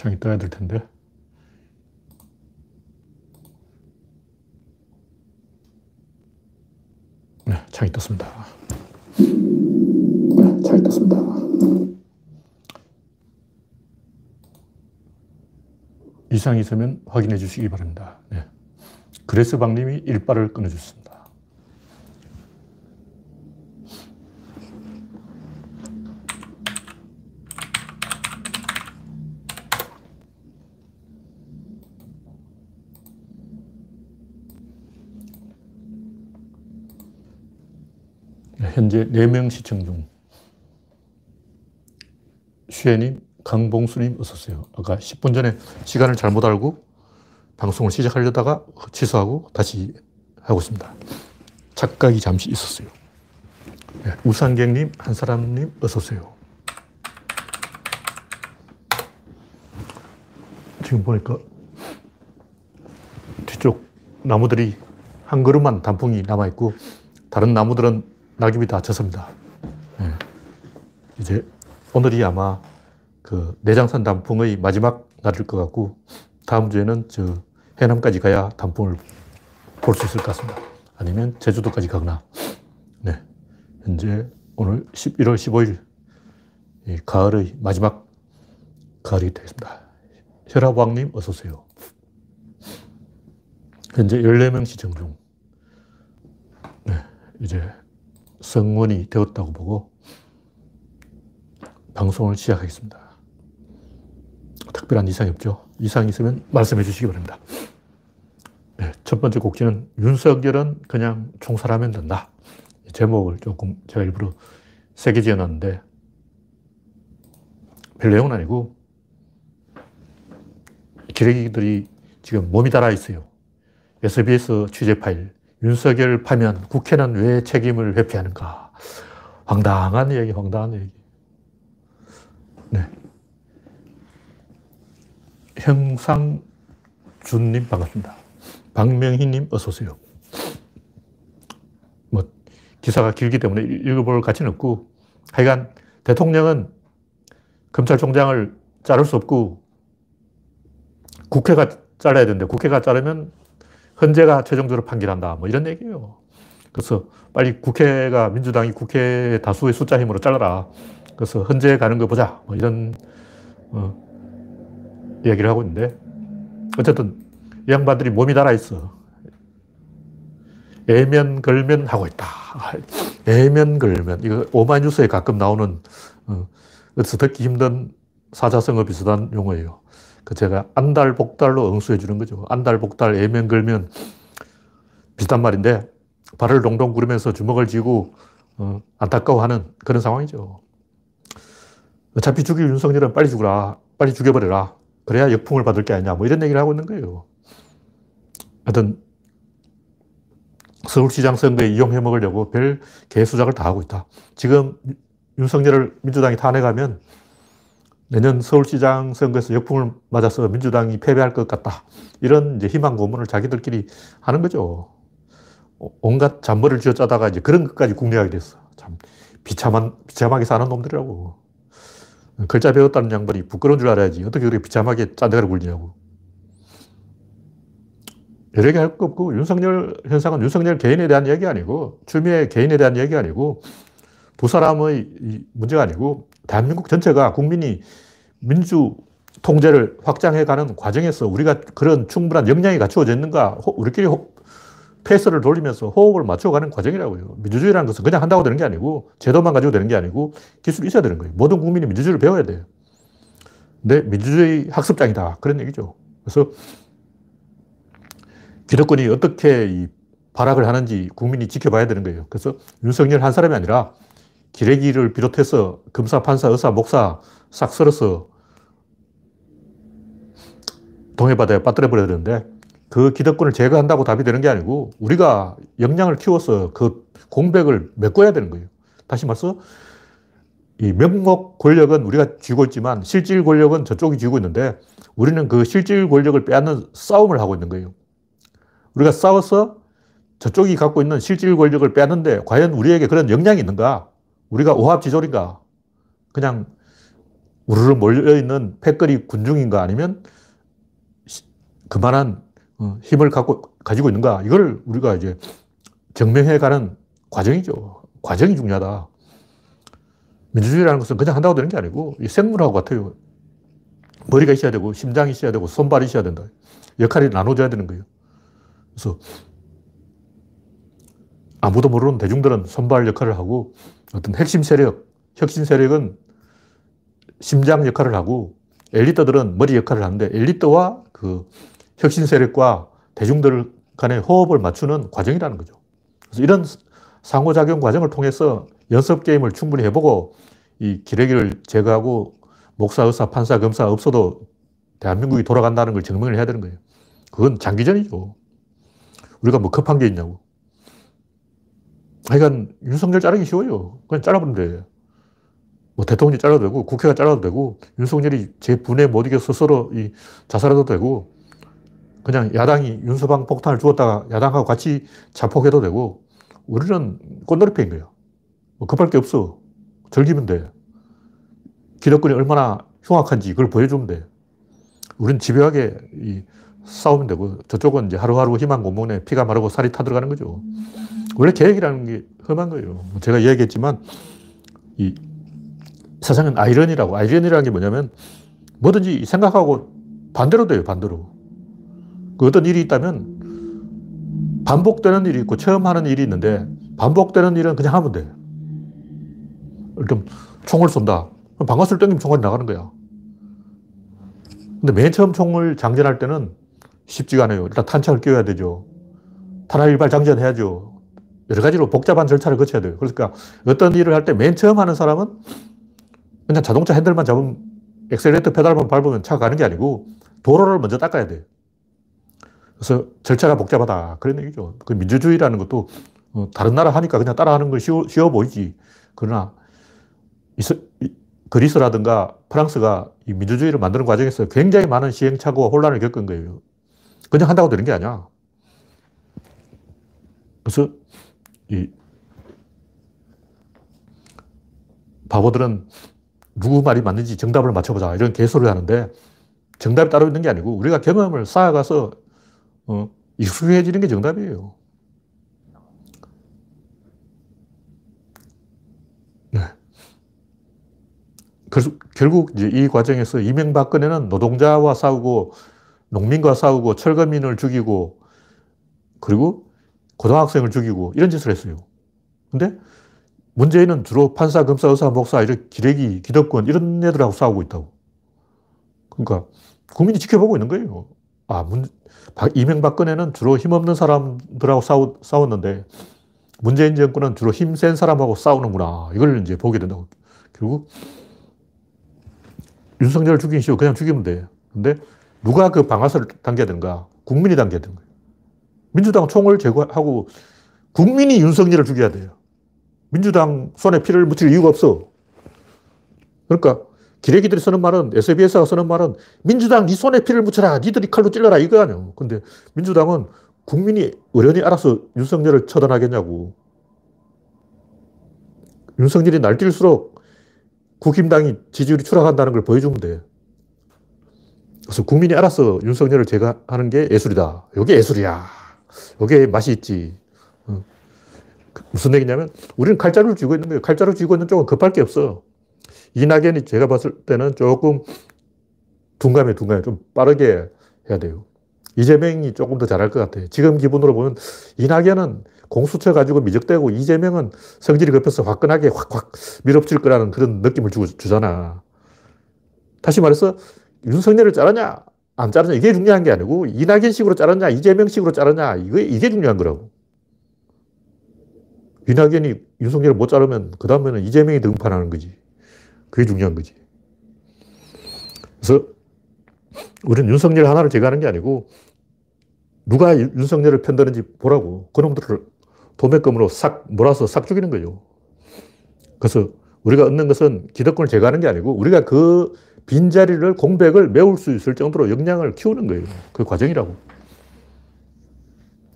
창이 떠야 될 텐데. 네, 창이 떴습니다. 네, 창이 떴습니다. 이상이 있으면 확인해 주시기 바랍니다. 네. 그래서 박님이 일발을 끊어주셨습니다. 현재 4명 시청 중. 슈에님, 강봉수님 어서오세요. 아까 10분 전에 시간을 잘못 알고 방송을 시작하려다가 취소하고 다시 하고 있습니다. 착각이 잠시 있었어요. 네, 우상객님, 한사람님 어서오세요. 지금 보니까 뒤쪽 나무들이 한 그루만 단풍이 남아있고 다른 나무들은 낙엽이 다 졌습니다. 네. 이제 오늘이 아마 그 내장산 단풍의 마지막 날일 것 같고 다음 주에는 저 해남까지 가야 단풍을 볼 수 있을 것 같습니다. 아니면 제주도까지 가거나. 네. 현재 오늘 11월 15일 이 가을의 마지막 가을이 되겠습니다. 혈압왕님 어서 오세요. 현재 14명 시청 중. 네. 이제 성원이 되었다고 보고 방송을 시작하겠습니다. 특별한 이상이 없죠. 이상이 있으면 말씀해 주시기 바랍니다. 네, 첫 번째 곡지는 윤석열은 그냥 총살하면 된다. 제목을 조금 제가 일부러 세게 지어놨는데 별 내용은 아니고 기레기들이 지금 몸이 달아있어요. SBS 취재 파일. 윤석열 파면 국회는 왜 책임을 회피하는가? 황당한 얘기, 황당한 얘기. 네. 형상준님 반갑습니다. 박명희님 어서오세요. 뭐, 기사가 길기 때문에 읽어볼 가치는 없고, 하여간 대통령은 검찰총장을 자를 수 없고, 국회가 잘라야 되는데, 국회가 자르면 헌재가 최종적으로 판결한다. 뭐 이런 얘기예요. 그래서 빨리 국회가, 민주당이 국회 다수의 숫자 힘으로 잘라라. 그래서 헌재 가는 거 보자. 뭐 이런, 이야기를 하고 있는데. 어쨌든, 이 양반들이 몸이 달아있어. 애면, 걸면 하고 있다. 애면, 걸면. 이거 오마이뉴스에 가끔 나오는, 어디서 듣기 힘든 사자성어 비슷한 용어예요. 그 제가 안달, 복달로 응수해 주는 거죠. 안달, 복달, 애면, 걸면 비슷한 말인데 발을 동동 구르면서 주먹을 쥐고 안타까워하는 그런 상황이죠. 어차피 죽일 윤석열은 빨리 죽으라. 빨리 죽여버려라. 그래야 역풍을 받을 게 아니냐. 뭐 이런 얘기를 하고 있는 거예요. 하여튼 서울시장 선거에 이용해 먹으려고 별 개수작을 다 하고 있다. 지금 윤석열을 민주당이 탄핵하면 내년 서울시장 선거에서 역풍을 맞아서 민주당이 패배할 것 같다. 이런 이제 희망 고문을 자기들끼리 하는 거죠. 온갖 잔머리를 쥐어짜다가 이제 그런 것까지 국내하게 됐어. 참 비참하게 사는 놈들이라고. 글자 배웠다는 양반이 부끄러운 줄 알아야지. 어떻게 그렇게 비참하게 짠데가를 굴리냐고. 여러 개 할 거 없고 윤석열 현상은 윤석열 개인에 대한 얘기 아니고 추미애 개인에 대한 얘기 아니고 두 사람의 문제가 아니고 대한민국 전체가 국민이 민주 통제를 확장해가는 과정에서 우리가 그런 충분한 역량이 갖추어져 있는가 우리끼리 페이스를 돌리면서 호흡을 맞춰가는 과정이라고요. 민주주의라는 것은 그냥 한다고 되는 게 아니고 제도만 가지고 되는 게 아니고 기술이 있어야 되는 거예요. 모든 국민이 민주주의를 배워야 돼요. 근데 민주주의 학습장이다. 그런 얘기죠. 그래서 기득권이 어떻게 이 발악을 하는지 국민이 지켜봐야 되는 거예요. 그래서 윤석열 한 사람이 아니라 기레기를 비롯해서 검사, 판사, 의사, 목사 싹 썰어서 동해바다에 빠뜨려버려야 되는데 그 기득권을 제거한다고 답이 되는 게 아니고 우리가 역량을 키워서 그 공백을 메꿔야 되는 거예요. 다시 말해서 이 명목 권력은 우리가 쥐고 있지만 실질 권력은 저쪽이 쥐고 있는데 우리는 그 실질 권력을 빼앗는 싸움을 하고 있는 거예요. 우리가 싸워서 저쪽이 갖고 있는 실질 권력을 빼앗는데 과연 우리에게 그런 역량이 있는가? 우리가 오합지졸인가? 그냥 우르르 몰려있는 패거리 군중인가 아니면 그만한 힘을 가지고 있는가, 이걸 우리가 이제 증명해가는 과정이죠. 과정이 중요하다. 민주주의라는 것은 그냥 한다고 되는 게 아니고 생물하고 같아요. 머리가 있어야 되고 심장이 있어야 되고 손발이 있어야 된다. 역할이 나눠져야 되는 거예요. 그래서 아무도 모르는 대중들은 손발 역할을 하고, 어떤 핵심 세력, 혁신 세력은 심장 역할을 하고, 엘리트들은 머리 역할을 하는데, 엘리트와 그 혁신 세력과 대중들 간의 호흡을 맞추는 과정이라는 거죠. 그래서 이런 상호작용 과정을 통해서 연습 게임을 충분히 해보고, 이 기레기를 제거하고 목사, 의사, 판사, 검사 없어도 대한민국이 돌아간다는 걸 증명을 해야 되는 거예요. 그건 장기전이죠. 우리가 뭐 급한 게 있냐고. 하여간 윤석열 자르기 쉬워요. 그냥 잘라버리면 돼요. 뭐 대통령이 잘라도 되고 국회가 잘라도 되고, 윤석열이 제 분에 못 이겨 스스로 이 자살해도 되고, 그냥 야당이 윤서방 폭탄을 주었다가 야당하고 같이 자폭해도 되고, 우리는 꽃놀이패인 거예요. 뭐 급할 게 없어. 즐기면 돼. 기득권이 얼마나 흉악한지 그걸 보여주면 돼. 우린 집요하게 이 싸우면 되고, 저쪽은 이제 하루하루 희망 고문에 피가 마르고 살이 타들어가는 거죠. 원래 계획이라는 게 험한 거예요. 제가 얘기했지만 이 세상은 아이러니라고. 아이러니라는 게 뭐냐면 뭐든지 생각하고 반대로 돼요. 반대로. 그 어떤 일이 있다면 반복되는 일이 있고 처음 하는 일이 있는데, 반복되는 일은 그냥 하면 돼요. 이렇게 총을 쏜다. 방아쇠를 당기면 총알이 나가는 거야. 근데 맨 처음 총을 장전할 때는 쉽지가 않아요. 일단 탄창을 끼워야 되죠. 탄알 일발 장전해야죠. 여러 가지로 복잡한 절차를 거쳐야 돼요. 그러니까 어떤 일을 할 때 맨 처음 하는 사람은 그냥 자동차 핸들만 잡으면, 엑셀레이터 페달만 밟으면 차가 가는 게 아니고 도로를 먼저 닦아야 돼요. 그래서 절차가 복잡하다, 그런 얘기죠. 그 민주주의라는 것도 다른 나라 하니까 그냥 따라하는 건 쉬워 보이지. 그러나 그리스라든가 프랑스가 이 민주주의를 만드는 과정에서 굉장히 많은 시행착오와 혼란을 겪은 거예요. 그냥 한다고 되는 게 아니야. 그래서 이 바보들은 누구 말이 맞는지 정답을 맞춰보자, 이런 개소리를 하는데, 정답이 따로 있는 게 아니고 우리가 경험을 쌓아가서 익숙해지는 게 정답이에요. 네. 그래서 결국 이제 이 과정에서 이명박근혜는 노동자와 싸우고 농민과 싸우고 철거민을 죽이고 그리고 고등학생을 죽이고 이런 짓을 했어요. 근데 문재인은 주로 판사, 검사, 의사, 목사, 이렇게 기레기, 기득권 이런 애들하고 싸우고 있다고. 그러니까 국민이 지켜보고 있는 거예요. 아, 이명박근혜는 주로 힘없는 사람들하고 싸웠는데 문재인 정권은 주로 힘센 사람하고 싸우는구나. 이걸 이제 보게 된다고. 결국 윤석열 죽이기 쉬워. 그냥 죽이면 돼. 근데 누가 그 방아쇠를 당겨야 되는가? 국민이 당겨야 되는 거예요. 민주당 총을 제거하고 국민이 윤석열을 죽여야 돼요. 민주당 손에 피를 묻힐 이유가 없어. 그러니까 기레기들이 쓰는 말은, SBS가 쓰는 말은, 민주당 니 손에 피를 묻혀라, 니들이 칼로 찔러라, 이거 아니에요. 근데 민주당은 국민이 어련히 알아서 윤석열을 처단하겠냐고. 윤석열이 날뛸수록 국힘당이 지지율이 추락한다는 걸 보여주면 돼. 그래서 국민이 알아서 윤석열을 제거하는 게 예술이다. 이게 예술이야. 이게 맛이 있지. 무슨 얘기냐면 우리는 칼자루를 쥐고 있는 거예요. 칼자루 쥐고 있는 쪽은 급할 게 없어. 이낙연이 제가 봤을 때는 조금 둔감해. 좀 빠르게 해야 돼요. 이재명이 조금 더 잘할 것 같아요. 지금 기분으로 보면 이낙연은 공수처 가지고 미적대고, 이재명은 성질이 급해서 화끈하게 확확 밀어붙일 거라는 그런 느낌을 주잖아. 다시 말해서 윤석열을 자르냐 안 자르냐 이게 중요한 게 아니고, 이낙연식으로 자르냐 이재명식으로 자르냐 이게 중요한 거라고. 이낙연이 윤석열을 못 자르면 그 다음에는 이재명이 등판하는 거지. 그게 중요한 거지. 그래서 우리는 윤석열 하나를 제거하는 게 아니고 누가 윤석열을 편드는지 보라고. 그놈들을 도매금으로 싹 몰아서 싹 죽이는 거죠. 그래서 우리가 얻는 것은 기득권을 제거하는 게 아니고 우리가 그 빈자리를, 공백을 메울 수 있을 정도로 역량을 키우는 거예요. 그 과정이라고.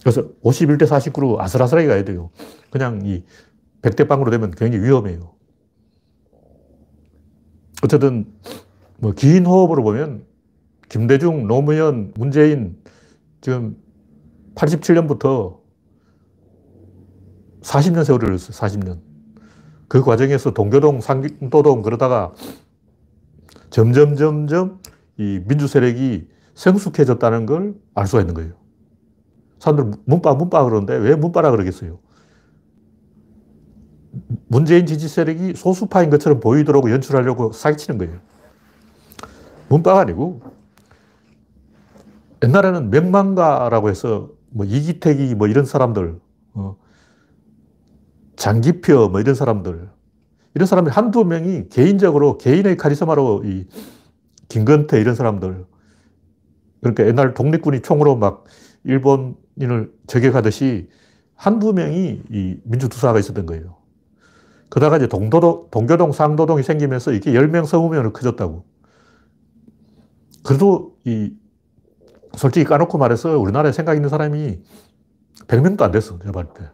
그래서 51대 49로 아슬아슬하게 가야 돼요. 그냥 이 100대 0으로 되면 굉장히 위험해요. 어쨌든 뭐 긴 호흡으로 보면 김대중, 노무현, 문재인 지금 87년부터 40년 세월을 했어요. 40년. 그 과정에서 동교동, 상도동 그러다가 점점 이 민주 세력이 성숙해졌다는 걸 알 수가 있는 거예요. 사람들 문파 그러는데 왜 문파라 그러겠어요? 문재인 지지 세력이 소수파인 것처럼 보이도록 연출하려고 사기치는 거예요. 문파가 아니고 옛날에는 명망가라고 해서 뭐 이기택이 뭐 이런 사람들, 장기표 뭐 이런 사람들, 이런 사람들 한두 명이 개인적으로 개인의 카리스마로 이 김건태 이런 사람들, 그러니까 옛날 독립군이 총으로 막 일본인을 저격하듯이 한두 명이 이 민주투사가 있었던 거예요. 그러다가 이제 동교동, 상도동이 생기면서 이게 10명 서우면은 커졌다고. 그래도 이 솔직히 까놓고 말해서 우리나라에 생각 있는 사람이 100명도 안 됐어, 제가 봤을 때.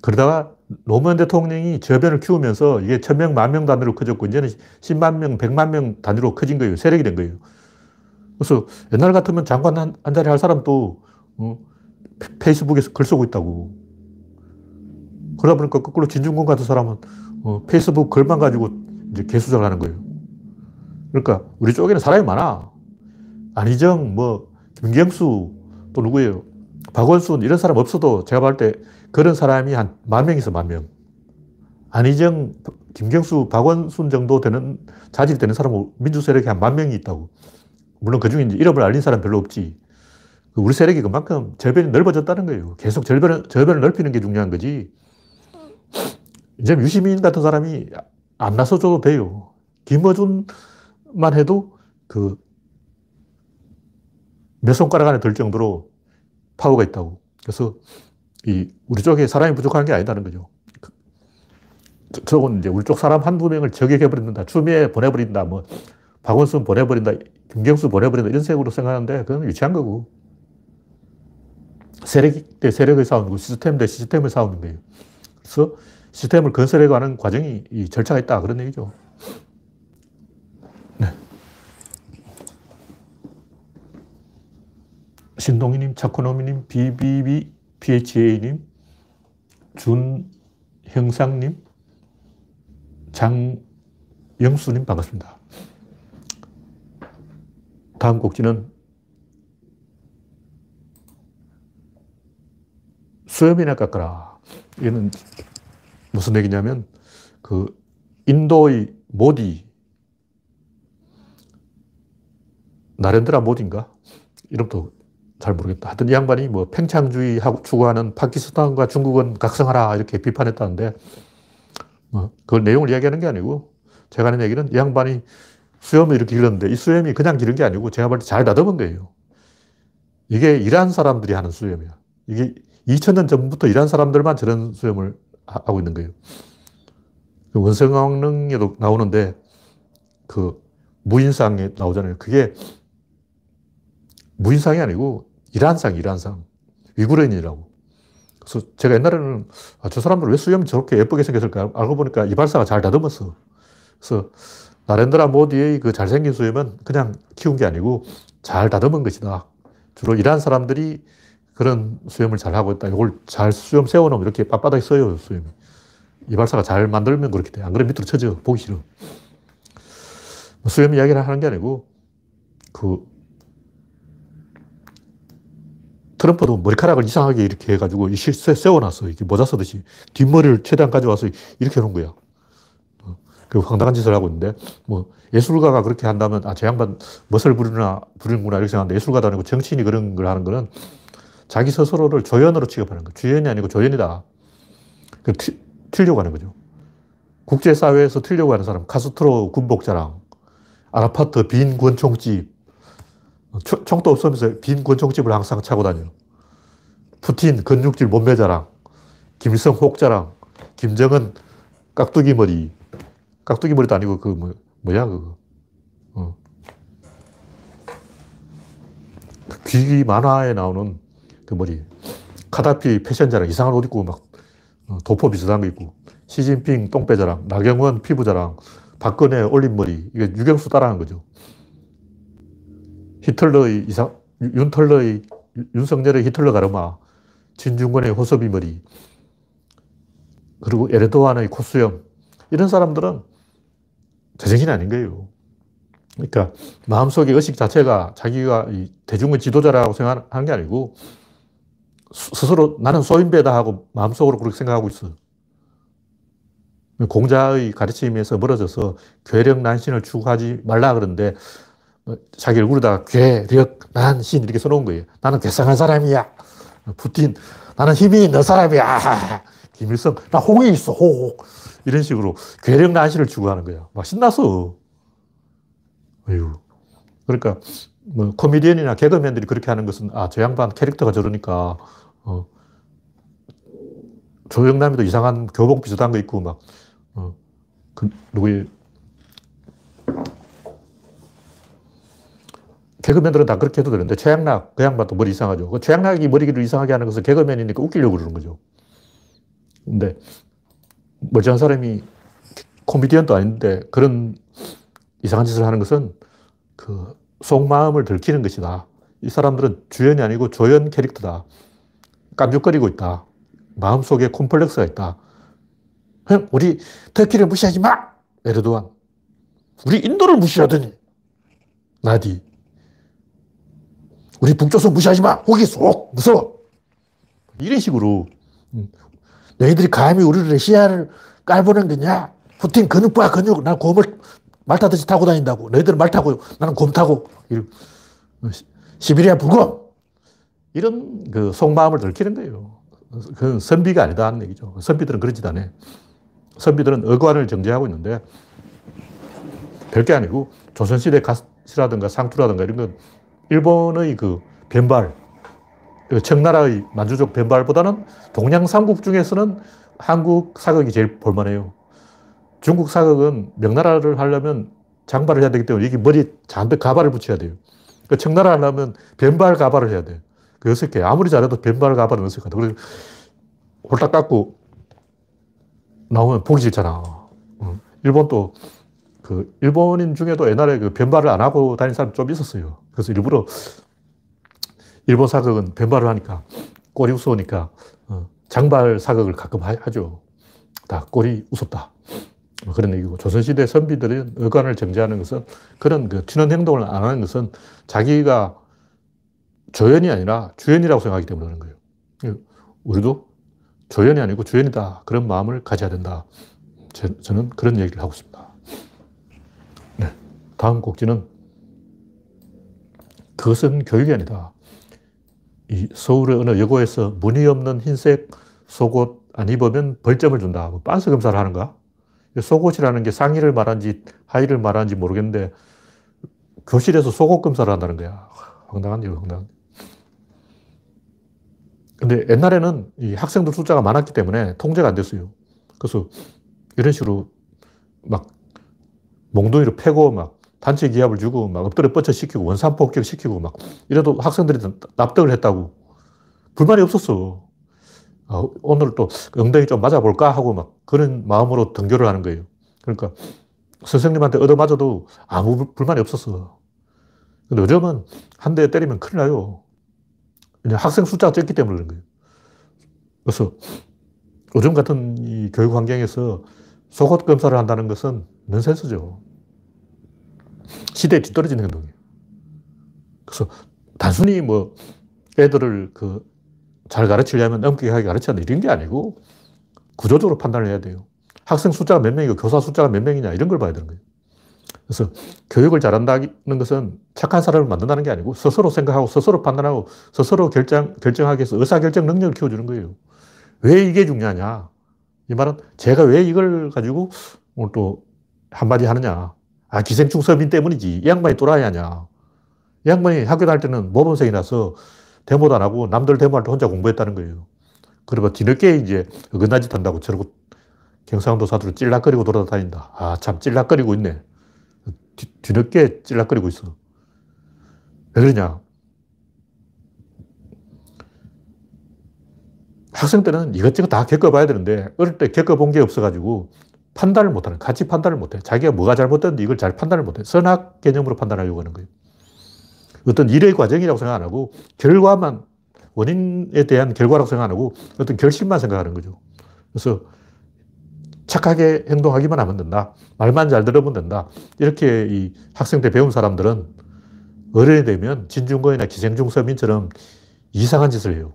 그러다가 노무현 대통령이 저변을 키우면서 이게 1000명, 10,000명 단위로 커졌고, 이제는 10만 명, 100만 명 단위로 커진 거예요. 세력이 된 거예요. 그래서 옛날 같으면 장관 한 자리 할 사람도 페이스북에서 글 쓰고 있다고. 그러다 보니까 거꾸로 진중권 같은 사람은 페이스북 글만 가지고 이제 개수작을 하는 거예요. 그러니까 우리 쪽에는 사람이 많아. 안희정, 뭐, 김경수, 또 누구예요? 박원순, 이런 사람 없어도 제가 볼 때 그런 사람이 한 10,000명에서 10,000명. 안희정, 김경수, 박원순 정도 되는, 자질 되는 사람은 민주세력에 한 10,000명이 있다고. 물론 그 중에 이제 이름을 알린 사람 별로 없지. 우리 세력이 그만큼 절변이 넓어졌다는 거예요. 계속 절변을 넓히는 게 중요한 거지. 이제 유시민 같은 사람이 안 나서줘도 돼요. 김어준만 해도 그 몇 손가락 안에 들 정도로 파워가 있다고. 그래서 이 우리 쪽에 사람이 부족한 게 아니다는 거죠. 저건 이제 우리 쪽 사람 한두 명을 저격해버린다. 추미애 보내버린다. 뭐 박원순 보내버린다. 김경수 보내버린다. 이런 식으로 생각하는데 그건 유치한 거고. 세력 대 세력의 싸움이고 시스템 대 시스템의 싸움인 거예요. 그래서 시스템을 건설해 가는 과정이 이 절차가 있다. 그런 얘기죠. 네. 신동희님, 차코노미님, BBBPHA님, 준형상님, 장영수님 반갑습니다. 다음 곡지는 수염이나 깎아라. 얘는 무슨 얘기냐면 그 인도의 모디, 나렌드라 모디인가? 이름도 잘 모르겠다. 하여튼 이 양반이 뭐 팽창주의 추구하는 파키스탄과 중국은 각성하라 이렇게 비판했다는데 그 내용을 이야기하는 게 아니고 제가 하는 얘기는 이 양반이 수염을 이렇게 길렀는데 이 수염이 그냥 기른 게 아니고 제가 볼 때 잘 다듬은 거예요. 이게 이란 사람들이 하는 수염이야. 이게 2000년 전부터 이란 사람들만 저런 수염을 하고 있는 거예요. 원성왕릉에도 나오는데 그 무인상에 나오잖아요. 그게 무인상이 아니고 이란상. 위구르인이라고. 그래서 제가 옛날에는 저 사람들 왜 수염이 저렇게 예쁘게 생겼을까? 알고 보니까 이발사가 잘 다듬었어. 그래서 나렌드라 모디의 그 잘생긴 수염은 그냥 키운 게 아니고 잘 다듬은 것이다. 주로 이란 사람들이 그런 수염을 잘 하고 있다. 이걸 잘 수염 세워놓으면 이렇게 빳빳하게 써요, 수염이. 이발사가 잘 만들면 그렇게 돼. 안 그러면 밑으로 쳐져. 보기 싫어. 수염 이야기를 하는 게 아니고, 트럼프도 머리카락을 이상하게 이렇게 해가지고 실세 세워놨어. 이렇게 모자 쓰듯이. 뒷머리를 최대한 가져와서 이렇게 해놓은 거야. 그 황당한 짓을 하고 있는데, 뭐, 예술가가 그렇게 한다면, 아, 저 양반 멋을 부리는구나, 이렇게 생각하는데, 예술가도 아니고 정치인이 그런 걸 하는 거는 자기 스스로를 조연으로 취급하는 거예요. 주연이 아니고 조연이다. 튀려고 하는 거죠. 국제사회에서 튀려고 하는 사람, 카스트로 군복자랑, 아라파트 빈 권총집, 총도 없으면서 빈 권총집을 항상 차고 다녀요. 푸틴 근육질 몸매자랑, 김일성 혹자랑, 김정은 깍두기 머리도 아니고 그 뭐야 그거. 귀기 만화에 나오는 그 머리. 카다피 패션자랑 이상한 옷 입고 막 도포 비슷한 거 입고. 시진핑 똥배자랑, 나경원 피부자랑, 박근혜 올림머리, 이게 유경수 따라한 거죠. 히틀러의 이상, 윤석열의 히틀러 가르마, 진중권의 호섭이 머리, 그리고 에르도안의 코수염, 이런 사람들은 제정신이 아닌 거예요. 그러니까 마음속의 의식 자체가 자기가 대중의 지도자라고 생각하는 게 아니고 스스로 나는 소인배다 하고 마음속으로 그렇게 생각하고 있어. 공자의 가르침에서 멀어져서 괴력난신을 추구하지 말라 그러는데 자기 얼굴에다가 괴력난신 이렇게 써놓은 거예요. 나는 괴상한 사람이야. 푸틴, 나는 힘이 있는 사람이야. 김일성, 나 홍이 있어, 홍. 이런 식으로 괴력난신을 추구하는 거야. 막 신나서. 어휴. 그러니까, 뭐, 코미디언이나 개그맨들이 그렇게 하는 것은, 아, 저 양반 캐릭터가 저러니까, 조영남이도 이상한 교복 비슷한 거 입고, 막, 개그맨들은 다 그렇게 해도 되는데, 최양락, 그 양반도 머리 이상하죠. 그 최양락이 머리를 이상하게 하는 것은 개그맨이니까 웃기려고 그러는 거죠. 근데, 멀쩡한 사람이 코미디언도 아닌데, 그런 이상한 짓을 하는 것은 그 속마음을 들키는 것이다. 이 사람들은 주연이 아니고 조연 캐릭터다. 깜죽거리고 있다. 마음속에 콤플렉스가 있다. 형, 우리 터키를 무시하지 마! 에르도안. 우리 인도를 무시하더니. 나디. 우리 북조선 무시하지 마! 호기 속! 무서워! 이런 식으로. 너희들이 감히 우리를 러시아를 깔보는 거냐? 푸틴 근육 봐, 근육. 난 곰을 말 타듯이 타고 다닌다고. 너희들은 말 타고, 나는 곰 타고. 시베리아 불곰. 이런 그 속마음을 들키는 거예요. 그건 선비가 아니다 하는 얘기죠. 선비들은 그런 짓 안 해. 선비들은 어관을 정제하고 있는데 별게 아니고 조선시대 가시라든가 상투라든가 이런 건 일본의 그 변발, 청나라의 만주족 변발보다는 동양 삼국 중에서는 한국 사극이 제일 볼만해요. 중국 사극은 명나라를 하려면 장발을 해야 되기 때문에 이게 머리에 잔뜩 가발을 붙여야 돼요. 그러니까 청나라를 하려면 변발 가발을 해야 돼요. 그 어색해. 아무리 잘해도 변발 가발은 어색하다. 그래서 홀딱 깎고 나오면 보기 싫잖아. 일본도 그 일본인 중에도 옛날에 그 변발을 안 하고 다닌 사람 좀 있었어요. 그래서 일부러 일본 사극은 변발을 하니까 꼬리 우스우니까 장발 사극을 가끔 하죠. 다 꼬리 우습다. 그런 얘기고, 조선시대 선비들은 의관을 정제하는 것은 그런 그 튀는 행동을 안 하는 것은 자기가 조연이 아니라 주연이라고 생각하기 때문에 그런 거예요. 우리도 조연이 아니고 주연이다. 그런 마음을 가져야 된다. 저는 그런 얘기를 하고 있습니다. 네. 다음 곡지는 그것은 교육이 아니다. 이 서울의 어느 여고에서 무늬 없는 흰색 속옷 안 입으면 벌점을 준다. 뭐 빤스 검사를 하는가? 속옷이라는 게 상의를 말하는지 하의를 말하는지 모르겠는데 교실에서 속옷 검사를 한다는 거야. 황당한 일, 황당한 일. 근데 옛날에는 이 학생들 숫자가 많았기 때문에 통제가 안 됐어요. 그래서 이런 식으로 막 몽둥이로 패고 막 단체 기합을 주고 막 엎드려 뻗쳐 시키고 원산 폭격 시키고 막 이래도 학생들이 납득을 했다고. 불만이 없었어. 아, 오늘 또 엉덩이 좀 맞아볼까 하고 막 그런 마음으로 등교를 하는 거예요. 그러니까 선생님한테 얻어맞아도 아무 불만이 없었어. 근데 요즘은 한 대 때리면 큰일 나요. 그냥 학생 숫자가 적기 때문에 그런 거예요. 그래서 요즘 같은 이 교육 환경에서 속옷 검사를 한다는 것은 넌센스죠. 시대에 뒤떨어지는 행동이에요. 그래서 단순히 뭐 애들을 그 잘 가르치려면 엄격하게 가르쳐야 돼. 이런 게 아니고 구조적으로 판단을 해야 돼요. 학생 숫자가 몇 명이고 교사 숫자가 몇 명이냐 이런 걸 봐야 되는 거예요. 그래서 교육을 잘한다는 것은 착한 사람을 만든다는 게 아니고 스스로 생각하고 스스로 판단하고 스스로 결정하기 위해서 의사결정 능력을 키워주는 거예요. 왜 이게 중요하냐. 이 말은 제가 왜 이걸 가지고 오늘 또 한마디 하느냐. 아, 기생충 서민 때문이지. 이 양반이 또라이 하냐. 이 양반이 학교 다닐 때는 모범생이라서 데모도 안 하고 남들 데모할 때 혼자 공부했다는 거예요. 그러고 뒤늦게 이제 어긋난 짓 한다고 저러고 경상도 사투리 찔락거리고 돌아다닌다. 아, 참 찔락거리고 있네. 뒤늦게 찔락거리고 있어. 왜 그러냐. 학생 때는 이것저것 다 겪어봐야 되는데 어릴 때 겪어본 게 없어가지고 판단을 못하는, 가치 판단을 못해요. 자기가 뭐가 잘못됐는데 이걸 잘 판단을 못해요. 선악 개념으로 판단하려고 하는 거예요. 어떤 일의 과정이라고 생각 안 하고 결과만, 원인에 대한 결과라고 생각 안 하고 어떤 결심만 생각하는 거죠. 그래서 착하게 행동하기만 하면 된다. 말만 잘 들으면 된다. 이렇게 이 학생 때 배운 사람들은 어른이 되면 진중권이나 기생충 서민처럼 이상한 짓을 해요.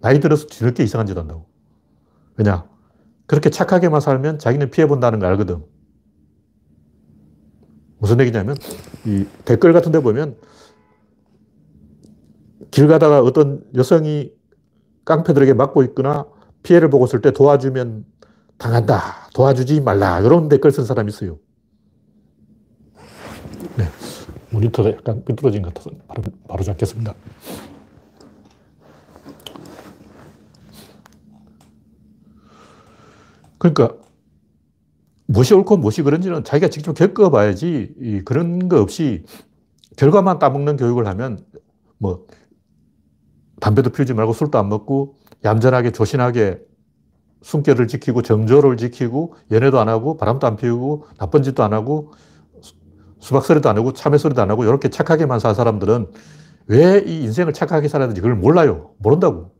나이 들어서 뒤늦게 이상한 짓 한다고. 왜냐? 그렇게 착하게만 살면 자기는 피해본다는 걸 알거든. 무슨 얘기냐면, 이 댓글 같은 데 보면, 길 가다가 어떤 여성이 깡패들에게 맞고 있거나 피해를 보고 있을 때 도와주면 당한다. 도와주지 말라. 이런 댓글 쓴 사람이 있어요. 네. 모니터가 약간 삐뚤어진 것 같아서 바로 잡겠습니다. 그러니까 무엇이 옳고 무엇이 그런지는 자기가 직접 겪어봐야지, 이 그런 거 없이 결과만 따먹는 교육을 하면, 뭐 담배도 피우지 말고 술도 안 먹고 얌전하게 조신하게 숨결을 지키고 정조를 지키고 연애도 안 하고 바람도 안 피우고 나쁜 짓도 안 하고 수박소리도 안 하고 참외소리도 안 하고 이렇게 착하게만 산 사람들은 왜 이 인생을 착하게 살았는지 그걸 몰라요. 모른다고.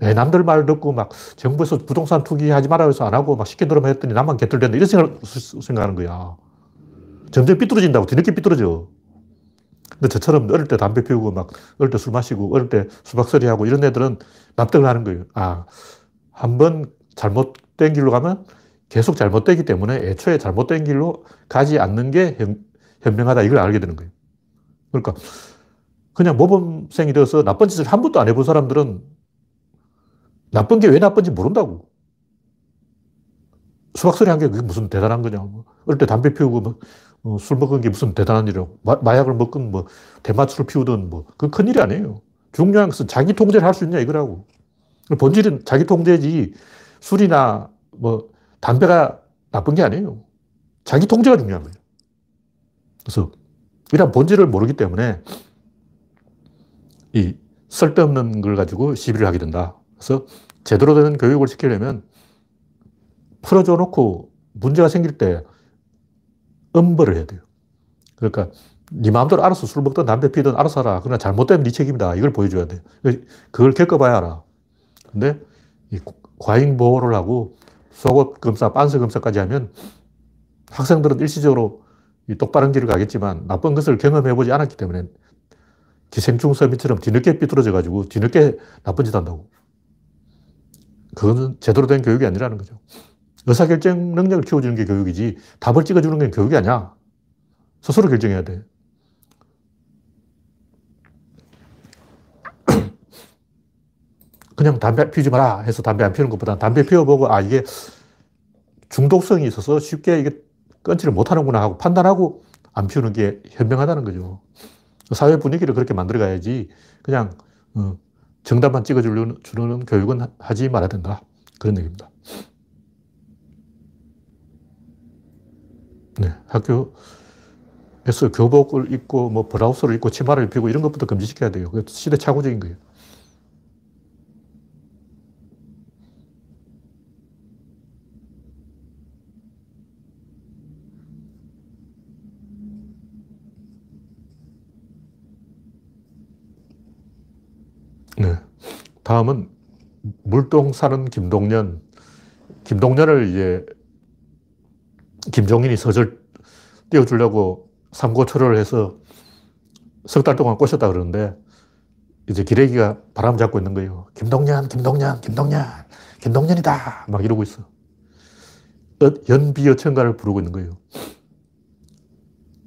남들 말 듣고 막 정부에서 부동산 투기하지 말라고 해서 안 하고 막 시킨 대로만 했더니 나만 개털됐네. 이런 생각하는 거야. 점점 삐뚤어진다고. 뒤늦게 삐뚤어져. 근데 저처럼 어릴 때 담배 피우고 막 어릴 때 술 마시고 어릴 때 수박서리하고 이런 애들은 납득을 하는 거예요. 아, 한 번 잘못된 길로 가면 계속 잘못되기 때문에 애초에 잘못된 길로 가지 않는 게 현명하다. 이걸 알게 되는 거예요. 그러니까 그냥 모범생이 되어서 나쁜 짓을 한 번도 안 해본 사람들은 나쁜 게 왜 나쁜지 모른다고. 수박소리 한 게 그게 무슨 대단한 거냐고. 어릴 때 담배 피우고 막, 술 먹은 게 무슨 대단한 일이라고. 마약을 먹건 뭐 대마초를 피우든 뭐 그건 큰일이 아니에요. 중요한 것은 자기 통제를 할 수 있냐 이거라고. 본질은 자기 통제지 술이나 뭐 담배가 나쁜 게 아니에요. 자기 통제가 중요한 거예요. 그래서 이런 본질을 모르기 때문에 이 쓸데없는 걸 가지고 시비를 하게 된다. 그래서 제대로 된 교육을 시키려면 풀어줘 놓고 문제가 생길 때 엄벌을 해야 돼요. 그러니까 네 마음대로 알아서 술 먹든 담배 피든 알아서 하라. 그러나 잘못되면 네 책임이다. 이걸 보여줘야 돼요. 그걸 겪어봐야 알아. 근데 이 과잉 보호를 하고 속옷 검사, 빤스 검사까지 하면 학생들은 일시적으로 이 똑바른 길을 가겠지만 나쁜 것을 경험해보지 않았기 때문에 기생충 서민처럼 뒤늦게 삐뚤어져가지고 뒤늦게 나쁜 짓 한다고. 그건 제대로 된 교육이 아니라는 거죠. 의사결정 능력을 키워주는 게 교육이지 답을 찍어주는 게 교육이 아니야. 스스로 결정해야 돼. 그냥 담배 피우지 마라 해서 담배 안 피우는 것보다 담배 피워보고 아 이게 중독성이 있어서 쉽게 이게 끊지를 못하는구나 하고 판단하고 안 피우는 게 현명하다는 거죠. 사회 분위기를 그렇게 만들어가야지 그냥 정답만 찍어주려는 교육은 하지 말아야 된다. 그런 얘기입니다. 네, 학교에서 교복을 입고 뭐 블라우스를 입고 치마를 입히고 이런 것부터 금지시켜야 돼요. 그게 시대착오적인 거예요. 네. 다음은 물동 사는 김동연. 김동연을 이제 김종인이 서절 띄워주려고 삼고초려를 해서 석 달 동안 꼬셨다 그러는데 이제 기레기가 바람 잡고 있는 거예요. 김동연, 김동연, 김동연, 김동연이다. 막 이러고 있어. 연비여천가를 부르고 있는 거예요.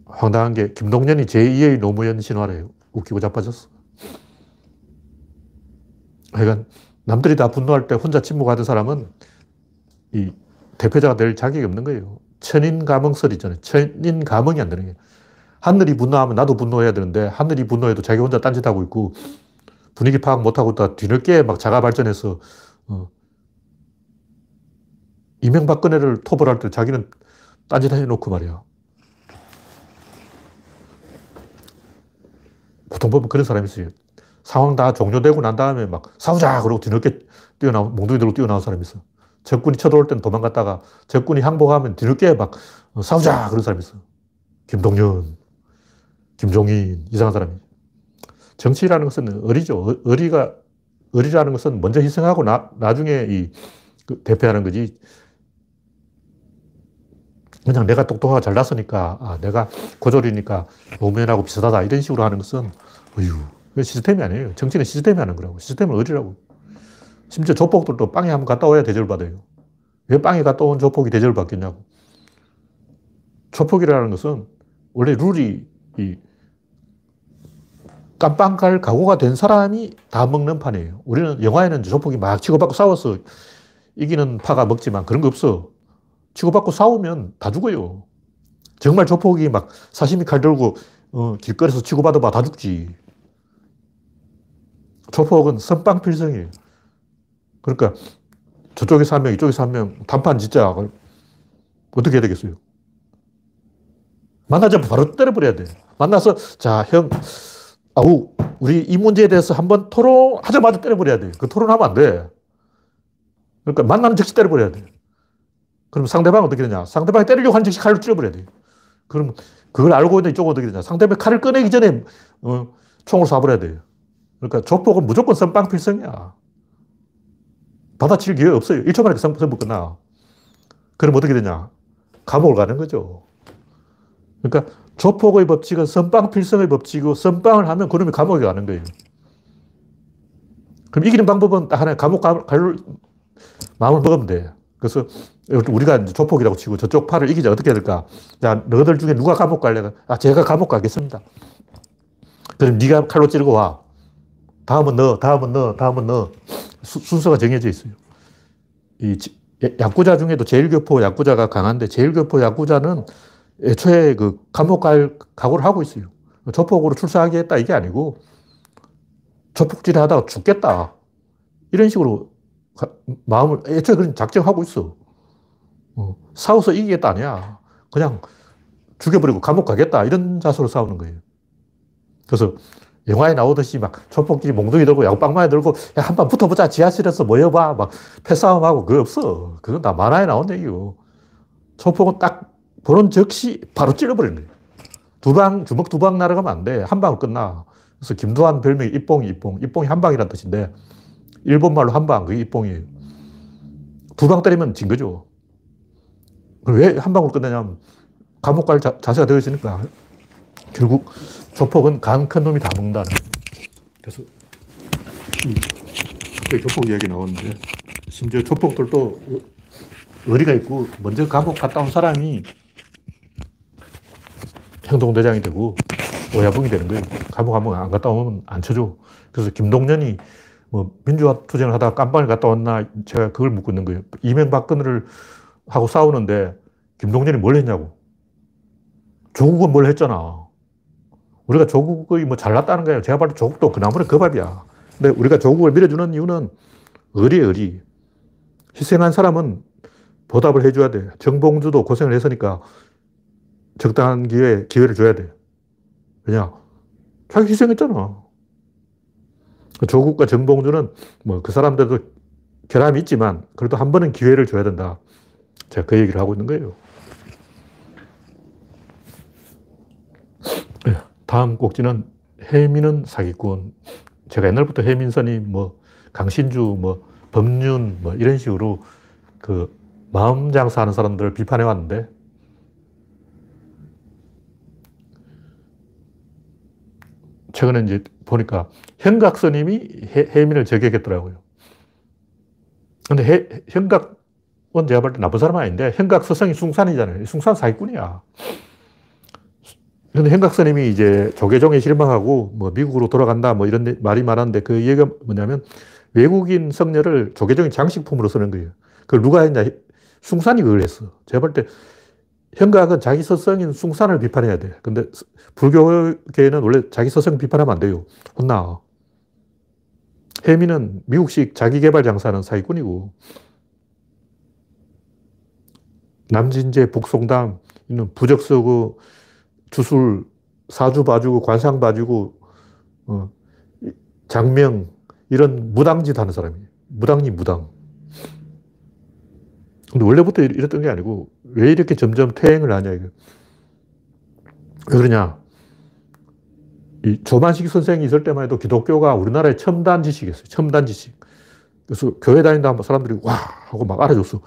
황당한 게 김동연이 제2의 노무현 신화래요. 웃기고 자빠졌어. 그러니까 남들이 다 분노할 때 혼자 침묵하던 사람은 이 대표자가 될 자격이 없는 거예요. 천인감흥설이 있잖아요. 천인감흥이 안 되는 거예요. 하늘이 분노하면 나도 분노해야 되는데 하늘이 분노해도 자기 혼자 딴짓하고 있고 분위기 파악 못하고 다 뒤늦게 막 자가 발전해서 이명박근혜를 토벌할 때 자기는 딴짓해놓고 말이야. 보통 보면 그런 사람이 있어요. 상황 다 종료되고 난 다음에 막 싸우자! 그러고 뒤늦게 몽둥이 들고 뛰어나온 사람이 있어. 적군이 쳐들어올 때는 도망갔다가 적군이 항복하면 뒤늦게 막 싸우자 그런 사람이 있어. 김동연, 김종인 이상한 사람이. 정치라는 것은 어리죠. 어리라는 것은 먼저 희생하고 나중에 대표하는 거지. 그냥 내가 똑똑하고 잘났으니까, 아, 내가 고졸이니까 노무현하고 비슷하다 이런 식으로 하는 것은 시스템이 아니에요. 정치는 시스템이 하는 거라고. 시스템은 어리라고. 심지어 조폭들도 빵에 한번 갔다 와야 대접을 받아요. 왜 빵에 갔다 온 조폭이 대접을 받겠냐고. 조폭이라는 것은 원래 룰이 깜빵 갈 각오가 된 사람이 다 먹는 판이에요. 우리는 영화에는 조폭이 막 치고받고 싸워서 이기는 파가 먹지만 그런 거 없어. 치고받고 싸우면 다 죽어요. 정말 조폭이 막 사시미 칼 들고 길거리에서 치고받아봐 다 죽지. 조폭은 선빵필성이에요. 그러니까 저쪽에서 한 명, 이쪽에서 한 명, 단판 진짜 어떻게 해야 되겠어요? 만나자면 바로 때려버려야 돼. 만나서 자, 형, 아우, 우리 이 문제에 대해서 한번 토론하자마자 때려버려야 돼. 그 토론하면 안 돼. 그러니까 만나면 즉시 때려버려야 돼. 그럼 상대방은 어떻게 되냐? 상대방이 때리려고 하는 즉시 칼로 찔러버려야 돼. 그럼 그걸 알고 있는 이쪽은 어떻게 되냐? 상대방이 칼을 꺼내기 전에 총을 쏴버려야 돼. 그러니까 조폭은 무조건 선빵필성이야. 받아칠 기회 없어요. 1초 만에 선거 끝나. 그럼 어떻게 되냐? 감옥을 가는 거죠. 그러니까 조폭의 법칙은 선빵필성의 법칙이고, 선빵을 하면 그놈이 감옥에 가는 거예요. 그럼 이기는 방법은 딱 하나, 감옥 갈 마음을 먹으면 돼. 그래서 우리가 이제 조폭이라고 치고 저쪽 팔을 이기자. 어떻게 해야 될까? 야, 너희들 중에 누가 감옥 갈래? 아, 제가 감옥 가겠습니다. 그럼 네가 칼로 찌르고 와. 다음은 너, 다음은 너, 다음은 너. 순서가 정해져 있어요. 이 야쿠자 중에도 제1교포 야쿠자가 강한데, 제1교포 야쿠자는 애초에 그 감옥 갈 각오를 하고 있어요. 조폭으로 출세하게 했다 이게 아니고, 조폭질 하다가 죽겠다 이런 식으로 마음을 애초에 그런 작정하고 있어. 싸워서 이기겠다 아니야. 그냥 죽여버리고 감옥 가겠다 이런 자세로 싸우는 거예요. 그래서 영화에 나오듯이 막 조폭끼리 몽둥이 들고 야구방망이 들고, 야, 한판 붙어보자, 지하실에서 모여봐, 막 패싸움하고, 그거 없어. 그건 다 만화에 나온 얘기고. 조폭은 딱 보는 즉시 바로 찔러버리는 거예요. 주먹 두 방 날아가면 안 돼. 한 방으로 끝나. 그래서 김두한 별명이 입봉이, 입봉이 한 방이란 뜻인데, 일본말로 한 방, 그게 입봉이에요. 두 방 때리면 진 거죠. 그럼 왜 한 방으로 끝내냐면 감옥 갈 자세가 되어 있으니까. 결국 조폭은 간 큰 놈이 다 먹는다. 그래서 조폭 이야기 나오는데, 심지어 조폭들도 의리가 있고, 먼저 감옥 갔다 온 사람이 행동대장이 되고 오야붕이 되는 거예요. 감옥 한번 안 갔다 오면 안 쳐줘. 그래서 김동연이 뭐 민주화 투쟁을 하다가 깜빵을 갔다 왔나, 제가 그걸 묻고 있는 거예요. 이명박근혜를 하고 싸우는데 김동연이 뭘 했냐고. 조국은 뭘 했잖아. 우리가 조국이 뭐 잘났다는 거예요. 제가 봐도 조국도 그나마는 그 밥이야. 근데 우리가 조국을 밀어주는 이유는 의리예요, 의리. 희생한 사람은 보답을 해줘야 돼. 정봉주도 고생을 했으니까 적당한 기회를 줘야 돼. 왜냐? 자기 희생했잖아. 조국과 정봉주는 뭐 그 사람들도 결함이 있지만 그래도 한 번은 기회를 줘야 된다. 제가 그 얘기를 하고 있는 거예요. 다음 꼭지는 해민은 사기꾼. 제가 옛날부터 해민선이 뭐 강신주 뭐 법륜 뭐 이런 식으로 그 마음 장사하는 사람들을 비판해 왔는데, 최근에 이제 보니까 현각 스님이 해민을 제격했더라고요. 근데 현각은 제가 볼 때 나쁜 사람은 아닌데, 현각 서성이 숭산이잖아요. 숭산 사기꾼이야. 근데 현각 스님이 이제 조계종에 실망하고 뭐 미국으로 돌아간다 뭐 이런 말이 많았는데, 그 얘기가 뭐냐면 외국인 성녀를 조계종이 장식품으로 쓰는 거예요. 그걸 누가 했냐? 숭산이 그걸 했어. 제가 볼 때 현각은 자기 서성인 숭산을 비판해야 돼. 근데 불교계는 원래 자기 서성 비판하면 안 돼요. 혼나. 해민은 미국식 자기 개발 장사는 사기꾼이고, 남진제 북송담 있는 부적서고 주술, 사주 봐주고, 관상 봐주고, 장명, 이런 무당짓 하는 사람이에요. 무당이 무당. 근데 원래부터 이랬던 게 아니고 왜 이렇게 점점 퇴행을 하냐 이거. 왜 그러냐. 이 조만식 선생이 있을 때만 해도 기독교가 우리나라의 첨단 지식이었어요. 첨단 지식. 그래서 교회 다닌다 하면 사람들이 와 하고 막 알아줬어.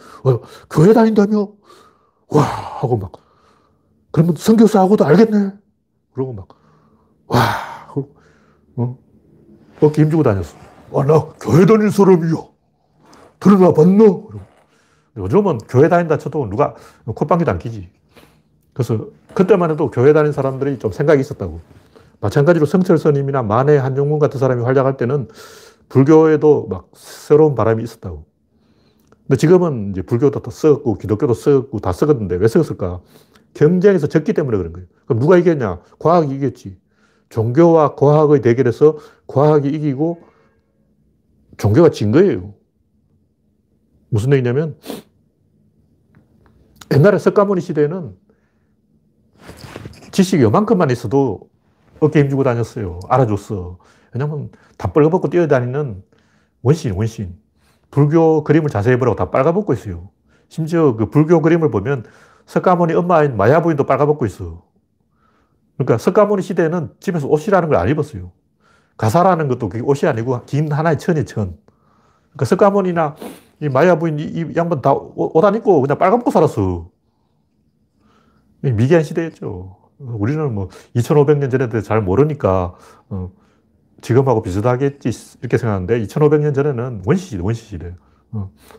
교회 다닌다며? 와 하고 막. 그러면 선교사하고도 알겠네. 그러고 막 와 하고 어깨 힘주고 다녔어. 와, 나 교회 다닌 사람이야. 들으나 봤노? 요즘은 교회 다닌다 쳐도 누가 콧방귀도 안 끼지. 그래서 그때만 해도 교회 다닌 사람들이 좀 생각이 있었다고. 마찬가지로 성철 스님이나 만해 한용문 같은 사람이 활약할 때는 불교에도 막 새로운 바람이 있었다고. 근데 지금은 이제 불교도 다 썩었고 기독교도 썩었고 다 썩었는데 왜 썩었을까? 경쟁에서 졌기 때문에 그런 거예요. 그럼 누가 이겼냐? 과학이 이겼지. 종교와 과학의 대결에서 과학이 이기고 종교가 진 거예요. 무슨 얘기냐면 옛날에 석가모니 시대에는 지식이 요만큼만 있어도 어깨 힘주고 다녔어요. 알아줬어. 왜냐면 다 빨가벗고 뛰어다니는 원시인. 불교 그림을 자세히 보라고 다 빨가벗고 있어요. 심지어 그 불교 그림을 보면 석가모니 엄마인 마야부인도 빨가벗고 있어. 그러니까 석가모니 시대에는 집에서 옷이라는 걸 안 입었어요. 가사라는 것도 그게 옷이 아니고 긴 하나의 천이 천. 그러니까 석가모니나 이 마야부인 이 양반 다 옷 안 입고 그냥 빨가벗고 살았어. 미개한 시대였죠. 우리는 뭐 2500년 전에 대해 잘 모르니까 지금하고 비슷하겠지 이렇게 생각하는데 2500년 전에는 원시시대.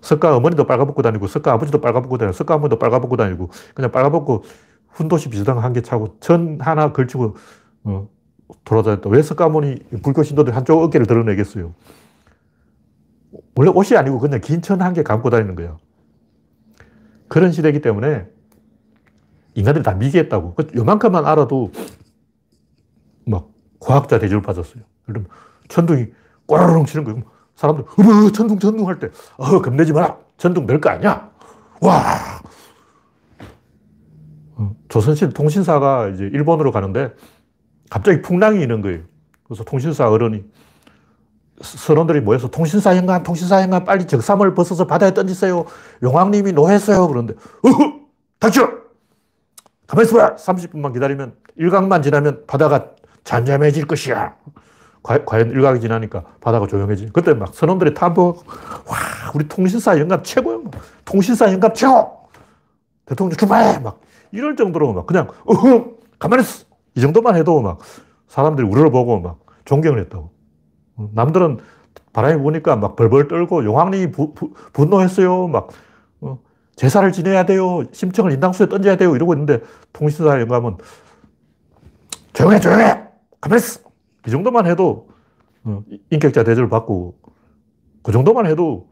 석가 어머니도 빨가벗고 다니고 석가 아버지도 빨가벗고 다니고 석가 어머니도 빨가벗고 다니고 그냥 빨가벗고 훈도시 비슷한 한개 차고 천 하나 걸치고 돌아다녔다. 왜 석가모니 불교 신도들 한쪽 어깨를 드러내겠어요? 원래 옷이 아니고 그냥 긴 천 한 개 감고 다니는 거야. 그런 시대이기 때문에 인간들이 다 미개했다고. 요만큼만 알아도 막 과학자 대접을 받았어요. 그러면 천둥이 꼬라롱 치는 거예요. 사람들 어머 천둥 할 때 겁내지 마라. 천둥 낼 거 아니야. 와. 조선시대 통신사가 이제 일본으로 가는데 갑자기 풍랑이 있는 거예요. 그래서 통신사 어른이 선원들이 모여서 통신사 현관 빨리 적삼을 벗어서 바다에 던지세요. 용왕님이 노했어요. 그런데 닥쳐. 가만히 있어봐! 30분만 기다리면, 일각만 지나면 바다가 잠잠해질 것이야. 과연 일각이 지나니까 바다가 조용해지. 그때 막 선원들이 탐보고, 와, 우리 통신사 영감 최고야. 통신사 영감 최고! 대통령 출마해! 막 이럴 정도로 막 그냥, 가만히 있어! 이 정도만 해도 막 사람들이 우리를 보고 막 존경을 했다고. 남들은 바람이 부니까 막 벌벌 떨고, 용왕님이 분노했어요. 막, 제사를 지내야 돼요. 심청을 인당수에 던져야 돼요. 이러고 있는데 통신사 영감은 조용해. 가만히 있어. 이 정도만 해도 인격자 대접을 받고 그 정도만 해도